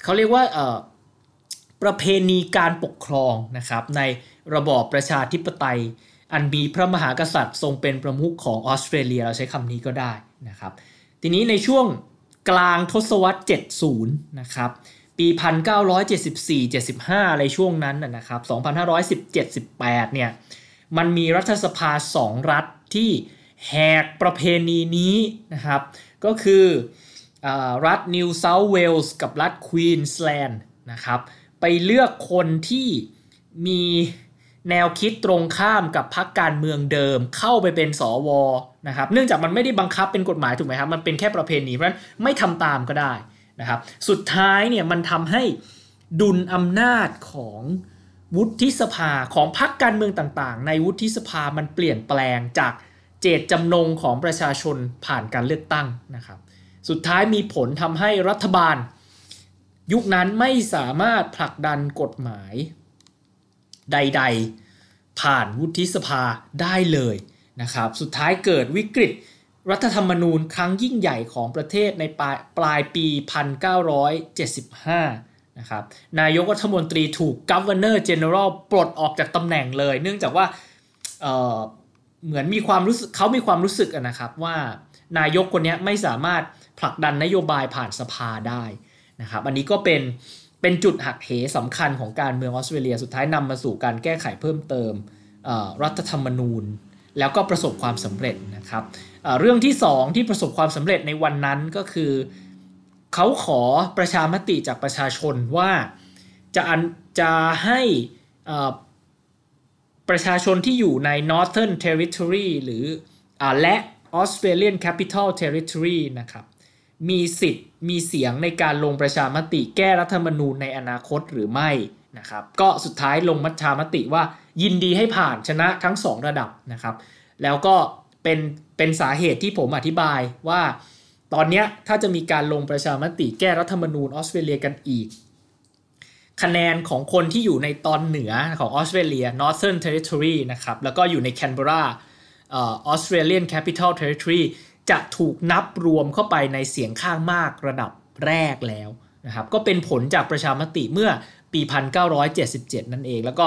เขาเรียกว่าประเพณีการปกครองนะครับในระบอบประชาธิปไตยอันมีพระมหากษัตริย์ทรงเป็นประมุขของออสเตรเลียเราใช้คำนี้ก็ได้นะครับทีนี้ในช่วงกลางทศวรรษ70นะครับปี1974-75อะไรช่วงนั้นนะครับ2517-18เนี่ยมันมีรัฐสภา2รัฐที่แหกประเพณีนี้นะครับก็คือรัฐนิวเซาท์เวลส์กับรัฐควีนส์แลนด์นะครับไปเลือกคนที่มีแนวคิดตรงข้ามกับพรรคการเมืองเดิมเข้าไปเป็นสวนะครับเนื่องจากมันไม่ได้บังคับเป็นกฎหมายถูกไหมครับมันเป็นแค่ประเพณีเพราะฉะนั้นไม่ทำตามก็ได้นะครับสุดท้ายเนี่ยมันทำให้ดุลอำนาจของวุฒิสภาของพรรคการเมืองต่างๆในวุฒิสภามันเปลี่ยนแปลงจากเจตจำนงของประชาชนผ่านการเลือกตั้งนะครับสุดท้ายมีผลทำให้รัฐบาลยุคนั้นไม่สามารถผลักดันกฎหมายใดๆผ่านวุฒิสภาได้เลยนะครับสุดท้ายเกิดวิกฤตรัฐธรรมนูญครั้งยิ่งใหญ่ของประเทศในปลายปี1975นะครับนายกรัฐมนตรีถูก Governor General ปลดออกจากตำแหน่งเลยเนื่องจากว่าเหมือนมีความรู้สึกเขามีความรู้สึกนะครับว่านายกคนนี้ไม่สามารถผลักดันนโยบายผ่านสภาได้นะครับอันนี้ก็เป็นจุดหักเหสำคัญของการเมืองออสเตรเลียสุดท้ายนำมาสู่การแก้ไขเพิ่มเติมรัฐธรรมนูญแล้วก็ประสบความสำเร็จนะครับเรื่องที่2ที่ประสบความสำเร็จในวันนั้นก็คือเขาขอประชามติจากประชาชนว่าจะให้ประชาชนที่อยู่ใน Northern Territory หรือและ Australian Capital Territory นะครับมีสิทธิ์มีเสียงในการลงประชามติแก้รัฐธรรมนูญในอนาคตหรือไม่นะครับก็สุดท้ายลงประชามติว่ายินดีให้ผ่านชนะทั้ง2ระดับนะครับแล้วก็เป็นสาเหตุที่ผมอธิบายว่าตอนนี้ถ้าจะมีการลงประชามติแก้รัฐธรรมนูญออสเตรเลียกันอีกคะแนนของคนที่อยู่ในตอนเหนือของออสเตรเลีย Northern Territory นะครับแล้วก็อยู่ใน Canberra Australian Capital Territory จะถูกนับรวมเข้าไปในเสียงข้างมากระดับแรกแล้วนะครับก็เป็นผลจากประชามติเมื่อปี1977นั่นเองแล้วก็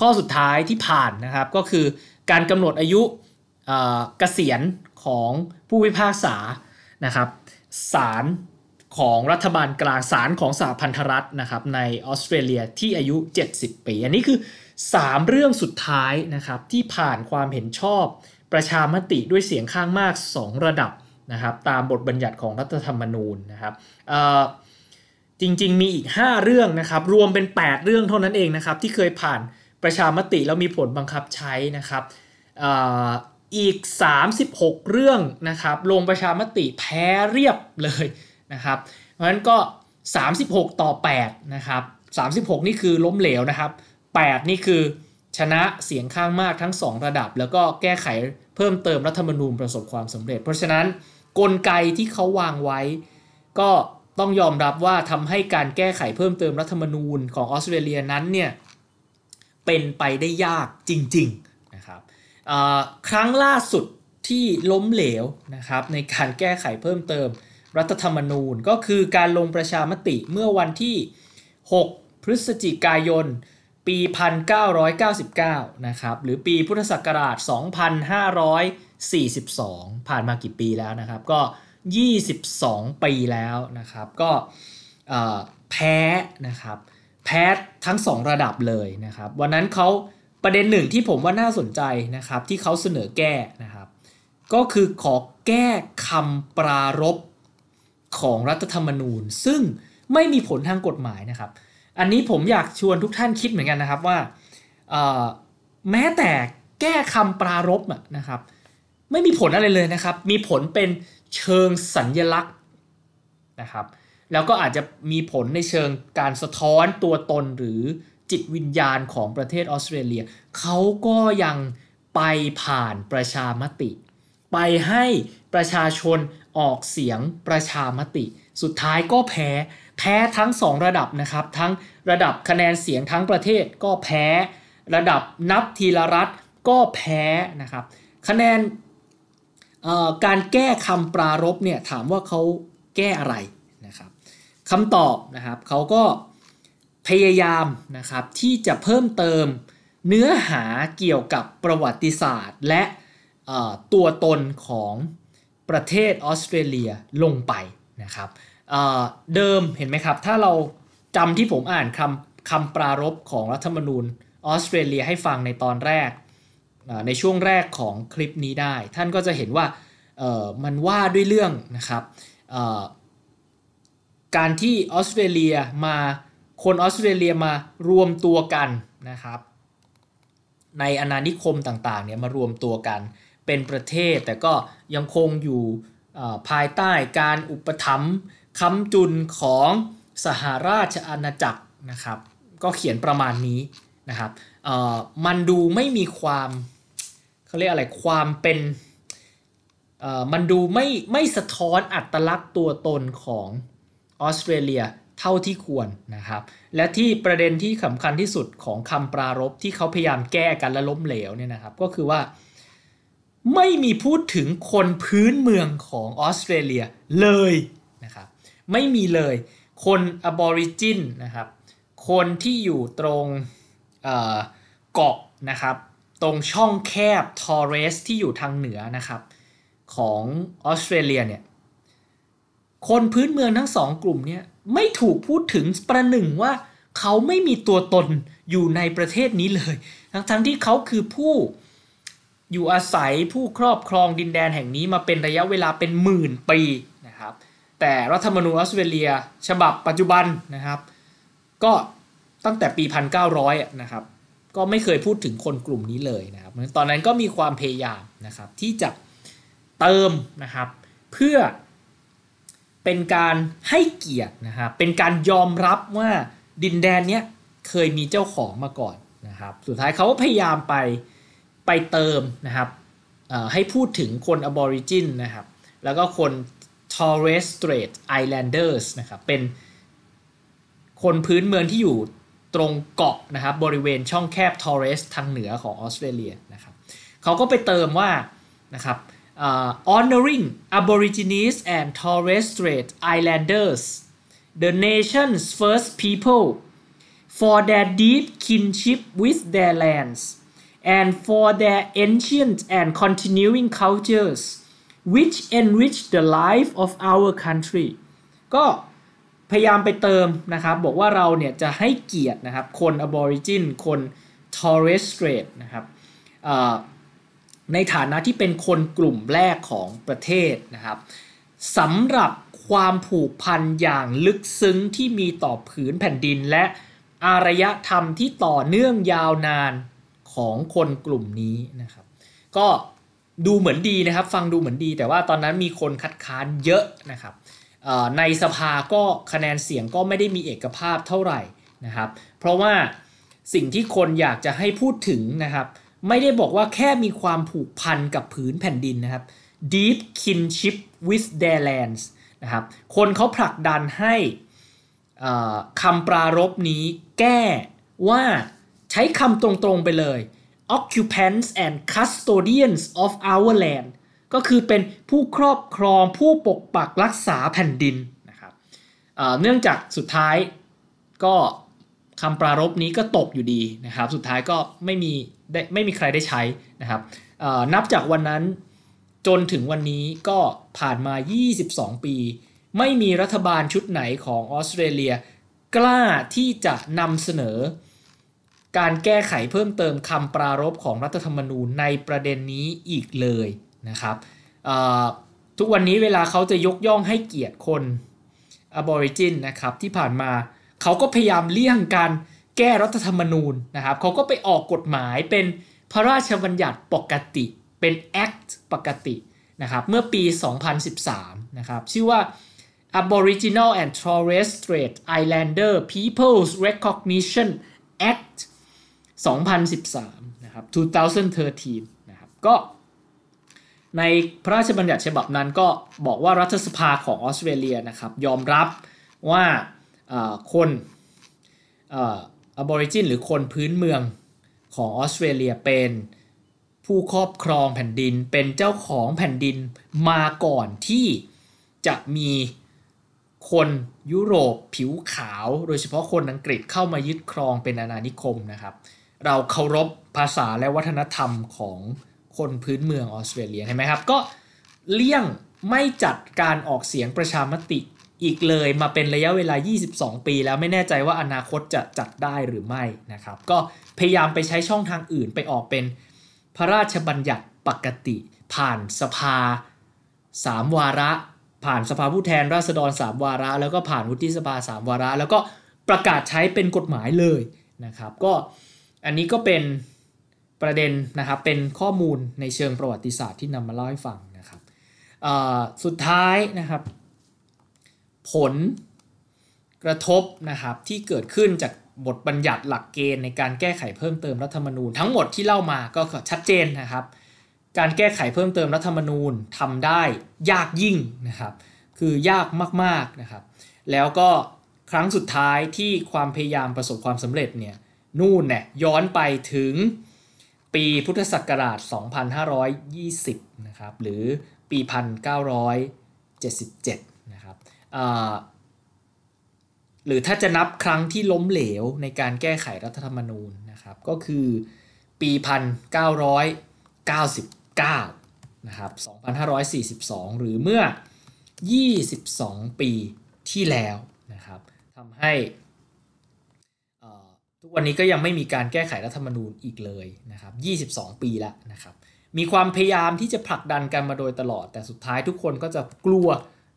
ข้อสุดท้ายที่ผ่านนะครับก็คือการกำหนดอายุเกษียณของผู้พิพากษานะครับศาลของรัฐบาลกลางศาลของสหพันธรัฐนะครับในออสเตรเลียที่อายุ70ปีอันนี้คือ3เรื่องสุดท้ายนะครับที่ผ่านความเห็นชอบประชามติด้วยเสียงข้างมาก2ระดับนะครับตามบทบัญญัติของรัฐธรรมนูญนะครับจริงๆมีอีก5เรื่องนะครับรวมเป็น8เรื่องเท่านั้นเองนะครับที่เคยผ่านประชามติแล้วมีผลบังคับใช้นะครับอีก36เรื่องนะครับลงประชามติแพ้เรียบเลยนะครับเพราะฉะนั้นก็36-8นะครับ36นี่คือล้มเหลวนะครับ8นี่คือชนะเสียงข้างมากทั้ง2ระดับแล้วก็แก้ไขเพิ่มเติมรัฐธรรมนูญประสบความสำเร็จเพราะฉะนั้นกลไกที่เขาวางไว้ก็ต้องยอมรับว่าทำให้การแก้ไขเพิ่มเติมรัฐธรรมนูญของออสเตรเลียนั้นเนี่ยเป็นไปได้ยากจริงๆนะครับครั้งล่าสุดที่ล้มเหลวนะครับในการแก้ไขเพิ่มเติมรัฐธรรมนูญก็คือการลงประชามติเมื่อวันที่6พฤศจิกายนปี1999นะครับหรือปีพุทธศักราช2542ผ่านมากี่ปีแล้วนะครับก็22ปีแล้วนะครับก็แพ้นะครับแพ้ทั้ง2ระดับเลยนะครับวันนั้นเขาประเด็นหนึ่งที่ผมว่าน่าสนใจนะครับที่เขาเสนอแก้นะครับก็คือขอแก้คำปรารภของรัฐธรรมนูญซึ่งไม่มีผลทางกฎหมายนะครับอันนี้ผมอยากชวนทุกท่านคิดเหมือนกันนะครับว่าแม้แต่แก้คำปรารภนะครับ ไม่มีผลอะไรเลยนะครับมีผลเป็นเชิงสัญลักษณ์นะครับแล้วก็อาจจะมีผลในเชิงการสะท้อนตัวตนหรือจิตวิญญาณของประเทศออสเตรเลียเขาก็ยังไปผ่านประชามติไปให้ประชาชนออกเสียงประชามติสุดท้ายก็แพ้ทั้ง2ระดับนะครับทั้งระดับคะแนนเสียงทั้งประเทศก็แพ้ระดับนับทีละรัฐก็แพ้นะครับคะแนนการแก้คำปรารภเนี่ยถามว่าเขาแก้อะไรนะครับคำตอบนะครับเขาก็พยายามนะครับที่จะเพิ่มเติมเนื้อหาเกี่ยวกับประวัติศาสตร์และตัวตนของประเทศออสเตรเลียลงไปนะครับเดิมเห็นไหมครับถ้าเราจำที่ผมอ่านคำปรารภของรัฐธรรมนูญออสเตรเลียให้ฟังในตอนแรกในช่วงแรกของคลิปนี้ได้ท่านก็จะเห็นว่ามันว่าด้วยเรื่องนะครับการที่ออสเตรเลียมาคนออสเตรเลียมารวมตัวกันนะครับในอาณานิคมต่างๆเนี่ยมารวมตัวกันเป็นประเทศแต่ก็ยังคงอยู่ภายใต้การอุปถัมภ์ค้ำจุนของสหราชอาณาจักรนะครับก็เขียนประมาณนี้นะครับมันดูไม่มีความเขาเรียกอะไรความเป็นมันดูไม่สะท้อนอัตลักษณ์ตัวตนของออสเตรเลียเท่าที่ควรนะครับและที่ประเด็นที่สำคัญที่สุดของคำปรารภที่เขาพยายามแก้กันและล้มเหลวเนี่ยนะครับก็คือว่าไม่มีพูดถึงคนพื้นเมืองของออสเตรเลียเลยนะครับไม่มีเลยคนอบอริจินนะครับคนที่อยู่ตรงเกาะนะครับตรงช่องแคบทอร์เรสที่อยู่ทางเหนือนะครับของออสเตรเลียเนี่ยคนพื้นเมืองทั้งสองกลุ่มเนี่ยไม่ถูกพูดถึงประหนึ่งว่าเขาไม่มีตัวตนอยู่ในประเทศนี้เลยทั้งที่เขาคือผู้อยู่อาศัยผู้ครอบครองดินแดนแห่งนี้มาเป็นระยะเวลาเป็นหมื่นปีนะครับแต่รัฐธรรมนูญออสเตรเลียฉบับปัจจุบันนะครับก็ตั้งแต่ปี 1900 นะครับก็ไม่เคยพูดถึงคนกลุ่มนี้เลยนะครับตอนนั้นก็มีความพยายามนะครับที่จะเติมนะครับเพื่อเป็นการให้เกียรตินะครับเป็นการยอมรับว่าดินแดนเนี้ยเคยมีเจ้าของมาก่อนนะครับสุดท้ายเขาก็พยายามไปเติมนะครับให้พูดถึงคนอบอริจินนะครับแล้วก็คน Torres Strait Islanders นะครับเป็นคนพื้นเมืองที่อยู่ตรงเกาะนะครับบริเวณช่องแคบ Torres ทางเหนือของออสเตรเลียนะครับเขาก็ไปเติมว่านะครับhonoring Aborigines and Torres Strait Islanders the nation's first people for their deep kinship with their lands and for their ancient and continuing cultures which enrich the life of our country ก็พยายามไปเติมนะครับบอกว่าเราเนี่ยจะให้เกียรตินะครับคน Aborigin คน Torres Strait นะครับในฐานะที่เป็นคนกลุ่มแรกของประเทศนะครับสำหรับความผูกพันอย่างลึกซึ้งที่มีต่อผืนแผ่นดินและอารยธรรมที่ต่อเนื่องยาวนานของคนกลุ่มนี้นะครับก็ดูเหมือนดีนะครับฟังดูเหมือนดีแต่ว่าตอนนั้นมีคนคัดค้านเยอะนะครับในสภาก็คะแนนเสียงก็ไม่ได้มีเอกภาพเท่าไหร่นะครับเพราะว่าสิ่งที่คนอยากจะให้พูดถึงนะครับไม่ได้บอกว่าแค่มีความผูกพันกับผืนแผ่นดินนะครับ deep kinship with their lands นะครับคนเขาผลักดันให้คำปรารภนี้แก้ว่าใช้คำตรงๆไปเลย occupants and custodians of our land ก็คือเป็นผู้ครอบครองผู้ปกปักรักษาแผ่นดินนะครับเนื่องจากสุดท้ายก็คำปรารภนี้ก็ตกอยู่ดีนะครับสุดท้ายก็ไม่มีใครได้ใช้นะครับนับจากวันนั้นจนถึงวันนี้ก็ผ่านมา22ปีไม่มีรัฐบาลชุดไหนของออสเตรเลียกล้าที่จะนำเสนอการแก้ไขเพิ่มเติมคำปรารภของรัฐธรรมนูญในประเด็นนี้อีกเลยนะครับทุกวันนี้เวลาเขาจะยกย่องให้เกียรติคนอบอริจินนะครับที่ผ่านมาเขาก็พยายามเลี่ยงการแก้รัฐธรรมนูญนะครับเขาก็ไปออกกฎหมายเป็นพระราชบัญญัติปกติ เป็น Act ปกตินะครับเมื่อปี2013นะครับชื่อว่า Aboriginal and Torres Strait Islander People's Recognition Act 2013นะครับ2013นะครับก็ในพระราชบัญญัติฉบับนั้นก็บอกว่ารัฐสภาของออสเตรเลียนะครับยอมรับว่าคนAborigin หรือคนพื้นเมืองของออสเตรเลียเป็นผู้ครอบครองแผ่นดินเป็นเจ้าของแผ่นดินมาก่อนที่จะมีคนยุโรปผิวขาวโดยเฉพาะคนอังกฤษเข้ามายึดครองเป็นอาณานิคมนะครับเราเคารพภาษาและวัฒนธรรมของคนพื้นเมืองออสเตรเลียเห็นไหมครับก็เลี่ยงไม่จัดการออกเสียงประชามติอีกเลยมาเป็นระยะเวลา22ปีแล้วไม่แน่ใจว่าอนาคตจะจัดได้หรือไม่นะครับก็พยายามไปใช้ช่องทางอื่นไปออกเป็นพระราชบัญญัติปกติผ่านสภา3วาระผ่านสภาผู้แทนราษฎร3วาระแล้วก็ผ่านวุฒิสภา3วาระแล้วก็ประกาศใช้เป็นกฎหมายเลยนะครับก็อันนี้ก็เป็นประเด็นนะครับเป็นข้อมูลในเชิงประวัติศาสตร์ที่นำมาเล่าให้ฟังนะครับสุดท้ายนะครับผลกระทบนะครับที่เกิดขึ้นจากบทบัญญัติหลักเกณฑ์ในการแก้ไขเพิ่มเติมรัฐธรรมนูญทั้งหมดที่เล่ามาก็ชัดเจนนะครับการแก้ไขเพิ่มเติมรัฐธรรมนูญทำได้ยากยิ่งนะครับคือยากมากๆนะครับแล้วก็ครั้งสุดท้ายที่ความพยายามประสบความสำเร็จเนี่ยนู่นเนี่ยย้อนไปถึงปีพุทธศักราช2520นะครับหรือปี1977นะครับหรือถ้าจะนับครั้งที่ล้มเหลวในการแก้ไขรัฐธรรมนูญนะครับก็คือปี1999นะครับ2542หรือเมื่อ22ปีที่แล้วนะครับทำให้ทุกวันนี้ก็ยังไม่มีการแก้ไขรัฐธรรมนูญอีกเลยนะครับ22ปีแล้วนะครับมีความพยายามที่จะผลักดันกันมาโดยตลอดแต่สุดท้ายทุกคนก็จะกลัว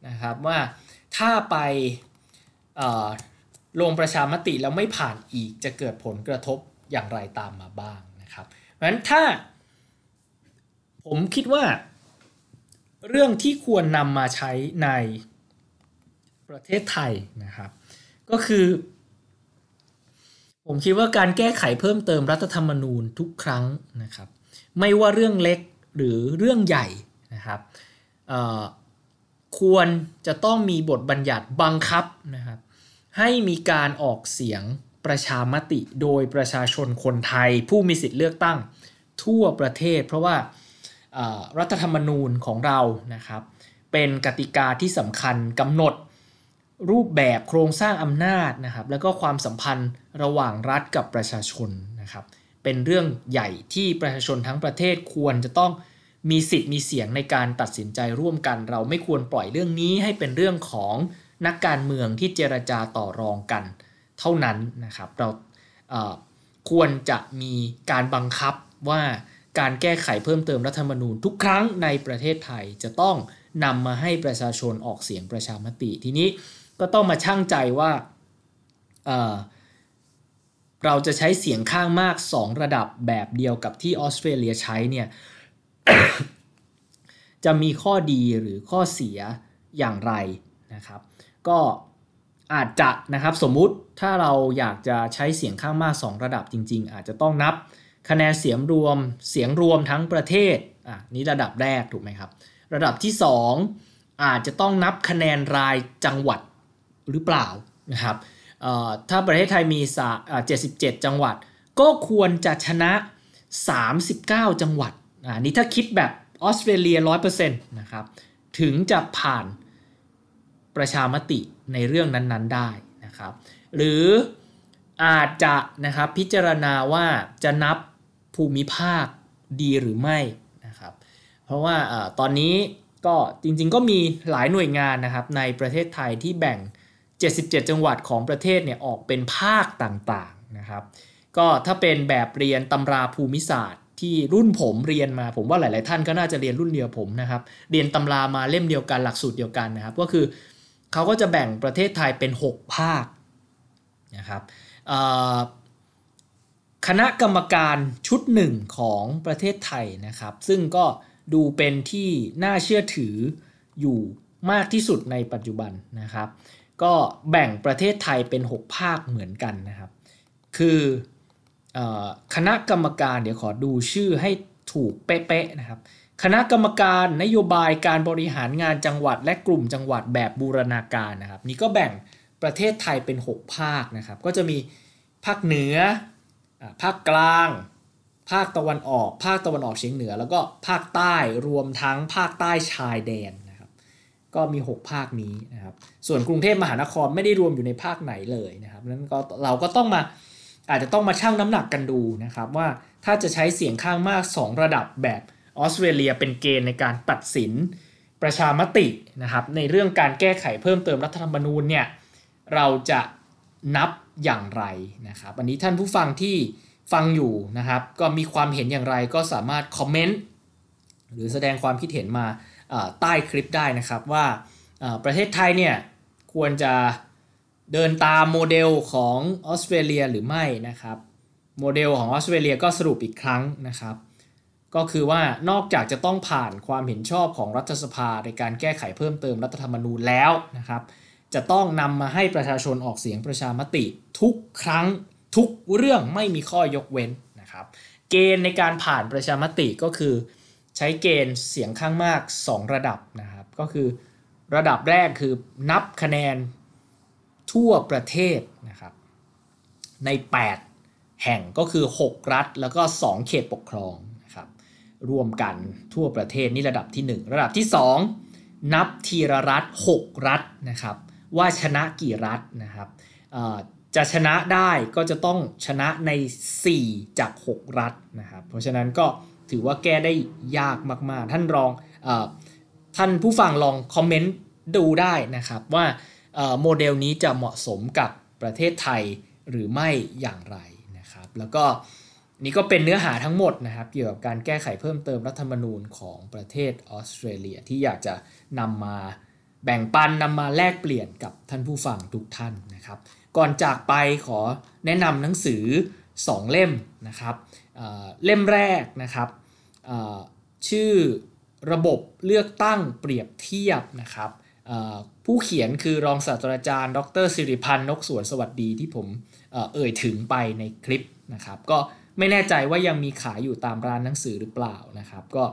นะครับว่าถ้าไปลงประชามติแล้วไม่ผ่านอีกจะเกิดผลกระทบอย่างไรตามมาบ้างนะครับเพราะฉะนั้นถ้าผมคิดว่าเรื่องที่ควรนำมาใช้ในประเทศไทยนะครับก็คือผมคิดว่าการแก้ไขเพิ่มเติมรัฐธรรมนูญทุกครั้งนะครับไม่ว่าเรื่องเล็กหรือเรื่องใหญ่นะครับควรจะต้องมีบทบัญญัติบังคับนะครับให้มีการออกเสียงประชามติโดยประชาชนคนไทยผู้มีสิทธิ์เลือกตั้งทั่วประเทศเพราะว่ารัฐธรรมนูญของเรานะครับเป็นกติกาที่สำคัญกำหนดรูปแบบโครงสร้างอำนาจนะครับแล้วก็ความสัมพันธ์ระหว่างรัฐกับประชาชนนะครับเป็นเรื่องใหญ่ที่ประชาชนทั้งประเทศควรจะต้องมีสิทธิ์มีเสียงในการตัดสินใจร่วมกันเราไม่ควรปล่อยเรื่องนี้ให้เป็นเรื่องของนักการเมืองที่เจรจาต่อรองกันเท่านั้นนะครับเราควรจะมีการบังคับว่าการแก้ไขเพิ่มเติมรัฐธรรมนูญทุกครั้งในประเทศไทยจะต้องนำมาให้ประชาชนออกเสียงประชามติทีนี้ก็ต้องมาชั่งใจว่าเราจะใช้เสียงข้างมาก2ระดับแบบเดียวกับที่ออสเตรเลียใช้เนี่ย จะมีข้อดีหรือข้อเสียอย่างไรนะครับก็อาจจะนะครับสมมุติถ้าเราอยากจะใช้เสียงข้างมาก2ระดับจริงๆอาจจะต้องนับคะแนนเสียงรวมทั้งประเทศนี่ระดับแรกถูกไหมครับระดับที่2อาจจะต้องนับคะแนนรายจังหวัดหรือเปล่านะครับถ้าประเทศไทยมี77จังหวัดก็ควรจะชนะ39จังหวัดนี่ถ้าคิดแบบออสเตรเลีย 100% นะครับถึงจะผ่านประชามติในเรื่องนั้นๆได้นะครับหรืออาจจะนะครับพิจารณาว่าจะนับภูมิภาคดีหรือไม่นะครับเพราะว่าตอนนี้ก็จริงๆก็มีหลายหน่วยงานนะครับในประเทศไทยที่แบ่ง77จังหวัดของประเทศเนี่ยออกเป็นภาคต่างๆนะครับก็ถ้าเป็นแบบเรียนตำราภูมิศาสตร์ที่รุ่นผมเรียนมาผมว่าหลายๆท่านก็น่าจะเรียนรุ่นเดียวผมนะครับเรียนตำรามาเล่มเดียวกันหลักสูตรเดียวกันนะครับก็คือเขาก็จะแบ่งประเทศไทยเป็น6ภาคนะครับ คณะกรรมการชุดหนึ่งของประเทศไทยนะครับซึ่งก็ดูเป็นที่น่าเชื่อถืออยู่มากที่สุดในปัจจุบันนะครับก็แบ่งประเทศไทยเป็น6ภาคเหมือนกันนะครับคือคณะกรรมการเดี๋ยวขอดูชื่อให้ถูกเป๊ะๆนะครับคณะกรรมการนโยบายการบริหารงานจังหวัดและกลุ่มจังหวัดแบบบูรณาการนะครับนี่ก็แบ่งประเทศไทยเป็น6ภาคนะครับก็จะมีภาคเหนือภาคกลางภาคตะวันออกเฉียงเหนือแล้วก็ภาคใต้รวมทั้งภาคใต้ชายแดนนะครับก็มี6ภาคนี้นะครับส่วนกรุงเทพมหานครไม่ได้รวมอยู่ในภาคไหนเลยนะครับนั้นก็เราก็ต้องมาอาจจะต้องชั่งน้ำหนักกันดูนะครับว่าถ้าจะใช้เสียงข้างมาก2ระดับแบบออสเตรเลียเป็นเกณฑ์ในการตัดสินประชามตินะครับในเรื่องการแก้ไขเพิ่มเติมรัฐธรรมนูญเนี่ยเราจะนับอย่างไรนะครับอันนี้ท่านผู้ฟังที่ฟังอยู่นะครับก็มีความเห็นอย่างไรก็สามารถคอมเมนต์หรือแสดงความคิดเห็นมาใต้คลิปได้นะครับว่าประเทศไทยเนี่ยควรจะเดินตามโมเดลของออสเตรเลียหรือไม่นะครับโมเดลของออสเตรเลียก็สรุปอีกครั้งนะครับก็คือว่านอกจากจะต้องผ่านความเห็นชอบของรัฐสภาในการแก้ไขเพิ่มเติมรัฐธรรมนูญแล้วนะครับจะต้องนำมาให้ประชาชนออกเสียงประชามติทุกครั้งทุกเรื่องไม่มีข้อยกเว้นนะครับเกณฑ์ในการผ่านประชามติก็คือใช้เกณฑ์เสียงข้างมาก2ระดับนะครับก็คือระดับแรกคือนับคะแนนทั่วประเทศนะครับใน8แห่งก็คือ6รัฐแล้วก็2เขตปกครองนะครับรวมกันทั่วประเทศนี่ระดับที่1ระดับที่2นับทีละรัฐ6รัฐนะครับว่าชนะกี่รัฐนะครับจะชนะได้ก็จะต้องชนะใน4จาก6รัฐนะครับเพราะฉะนั้นก็ถือว่าแก้ได้ยากมากๆท่านผู้ฟังลองคอมเมนต์ดูได้นะครับว่าโมเดลนี้จะเหมาะสมกับประเทศไทยหรือไม่อย่างไรนะครับแล้วก็นี่ก็เป็นเนื้อหาทั้งหมดนะครับเกี่ยวกับการแก้ไขเพิ่มเติมรัฐธรรมนูญของประเทศออสเตรเลียที่อยากจะนำมาแบ่งปันนำมาแลกเปลี่ยนกับท่านผู้ฟังทุกท่านนะครับก่อนจากไปขอแนะนำหนังสือ2เล่มนะครับเล่มแรกนะครับชื่อระบบเลือกตั้งเปรียบเทียบนะครับผู้เขียนคือรองศาสตราจารย์ดร.สิริพันธ์นกสวนสวัสดีที่ผมเอ่ยถึงไปในคลิปนะครับก็ไม่แน่ใจว่ายังมีขายอยู่ตามร้านหนังสือหรือเปล่านะครับก็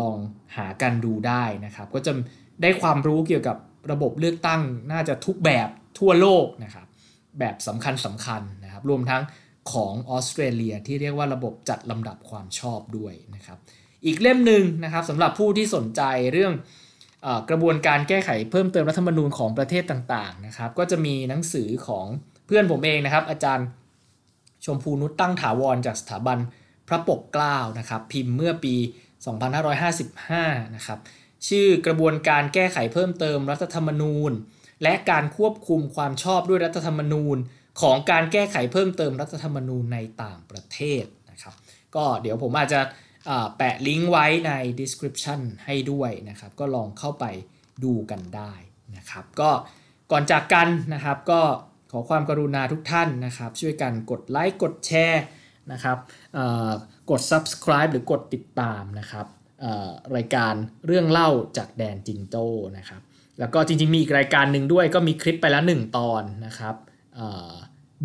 ลองหากันดูได้นะครับก็จะได้ความรู้เกี่ยวกับระบบเลือกตั้งน่าจะทุกแบบทั่วโลกนะครับแบบสำคัญนะครับรวมทั้งของออสเตรเลียที่เรียกว่าระบบจัดลำดับความชอบด้วยนะครับอีกเล่มหนึ่งนะครับสำหรับผู้ที่สนใจเรื่องกระบวนการแก้ไขเพิ่มเติมรัฐธรรมนูญของประเทศต่างๆนะครับก็จะมีหนังสือของเพื่อนผมเองนะครับอาจารย์ชมพูนุชตั้งถาวรจากสถาบันพระปกเกล้านะครับพิมพ์เมื่อปี2555นะครับชื่อกระบวนการแก้ไขเพิ่มเติมรัฐธรรมนูญและการควบคุมความชอบด้วยรัฐธรรมนูญของการแก้ไขเพิ่มเติมรัฐธรรมนูญในต่างประเทศนะครับก็เดี๋ยวผมอาจจะแปะลิงก์ไว้ใน description ให้ด้วยนะครับก็ลองเข้าไปดูกันได้นะครับก็ก่อนจากกันนะครับก็ขอความกรุณาทุกท่านนะครับช่วยกันกดไลค์กดแชร์นะครับกด subscribe หรือกดติดตามนะครับรายการเรื่องเล่าจากแดนจิงโจ้นะครับแล้วก็จริงๆมีอีกรายการหนึ่งด้วยก็มีคลิปไปแล้ว1ตอนนะครับ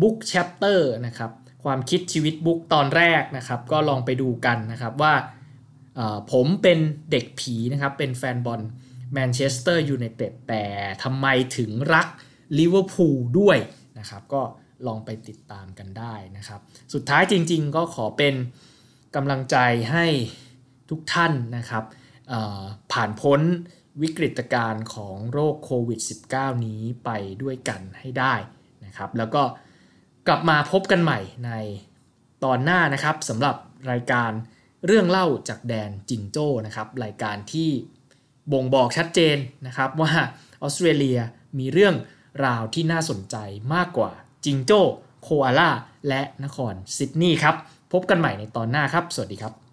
Book Chapter นะครับความคิดชีวิตบุ๊กตอนแรกนะครับก็ลองไปดูกันนะครับว่าผมเป็นเด็กผีนะครับเป็นแฟนบอลแมนเชสเตอร์ยูไนเต็ดแต่ทำไมถึงรักลิเวอร์พูลด้วยนะครับก็ลองไปติดตามกันได้นะครับสุดท้ายจริงๆก็ขอเป็นกำลังใจให้ทุกท่านนะครับผ่านพ้นวิกฤตการณ์ของโรคโควิด -19 นี้ไปด้วยกันให้ได้นะครับแล้วก็กลับมาพบกันใหม่ในตอนหน้านะครับสำหรับรายการเรื่องเล่าจากแดนจิงโจ้นะครับรายการที่บ่งบอกชัดเจนนะครับว่าออสเตรเลียมีเรื่องราวที่น่าสนใจมากกว่าจิงโจ้โคอาล่าและนครซิดนีย์ครับพบกันใหม่ในตอนหน้าครับสวัสดีครับ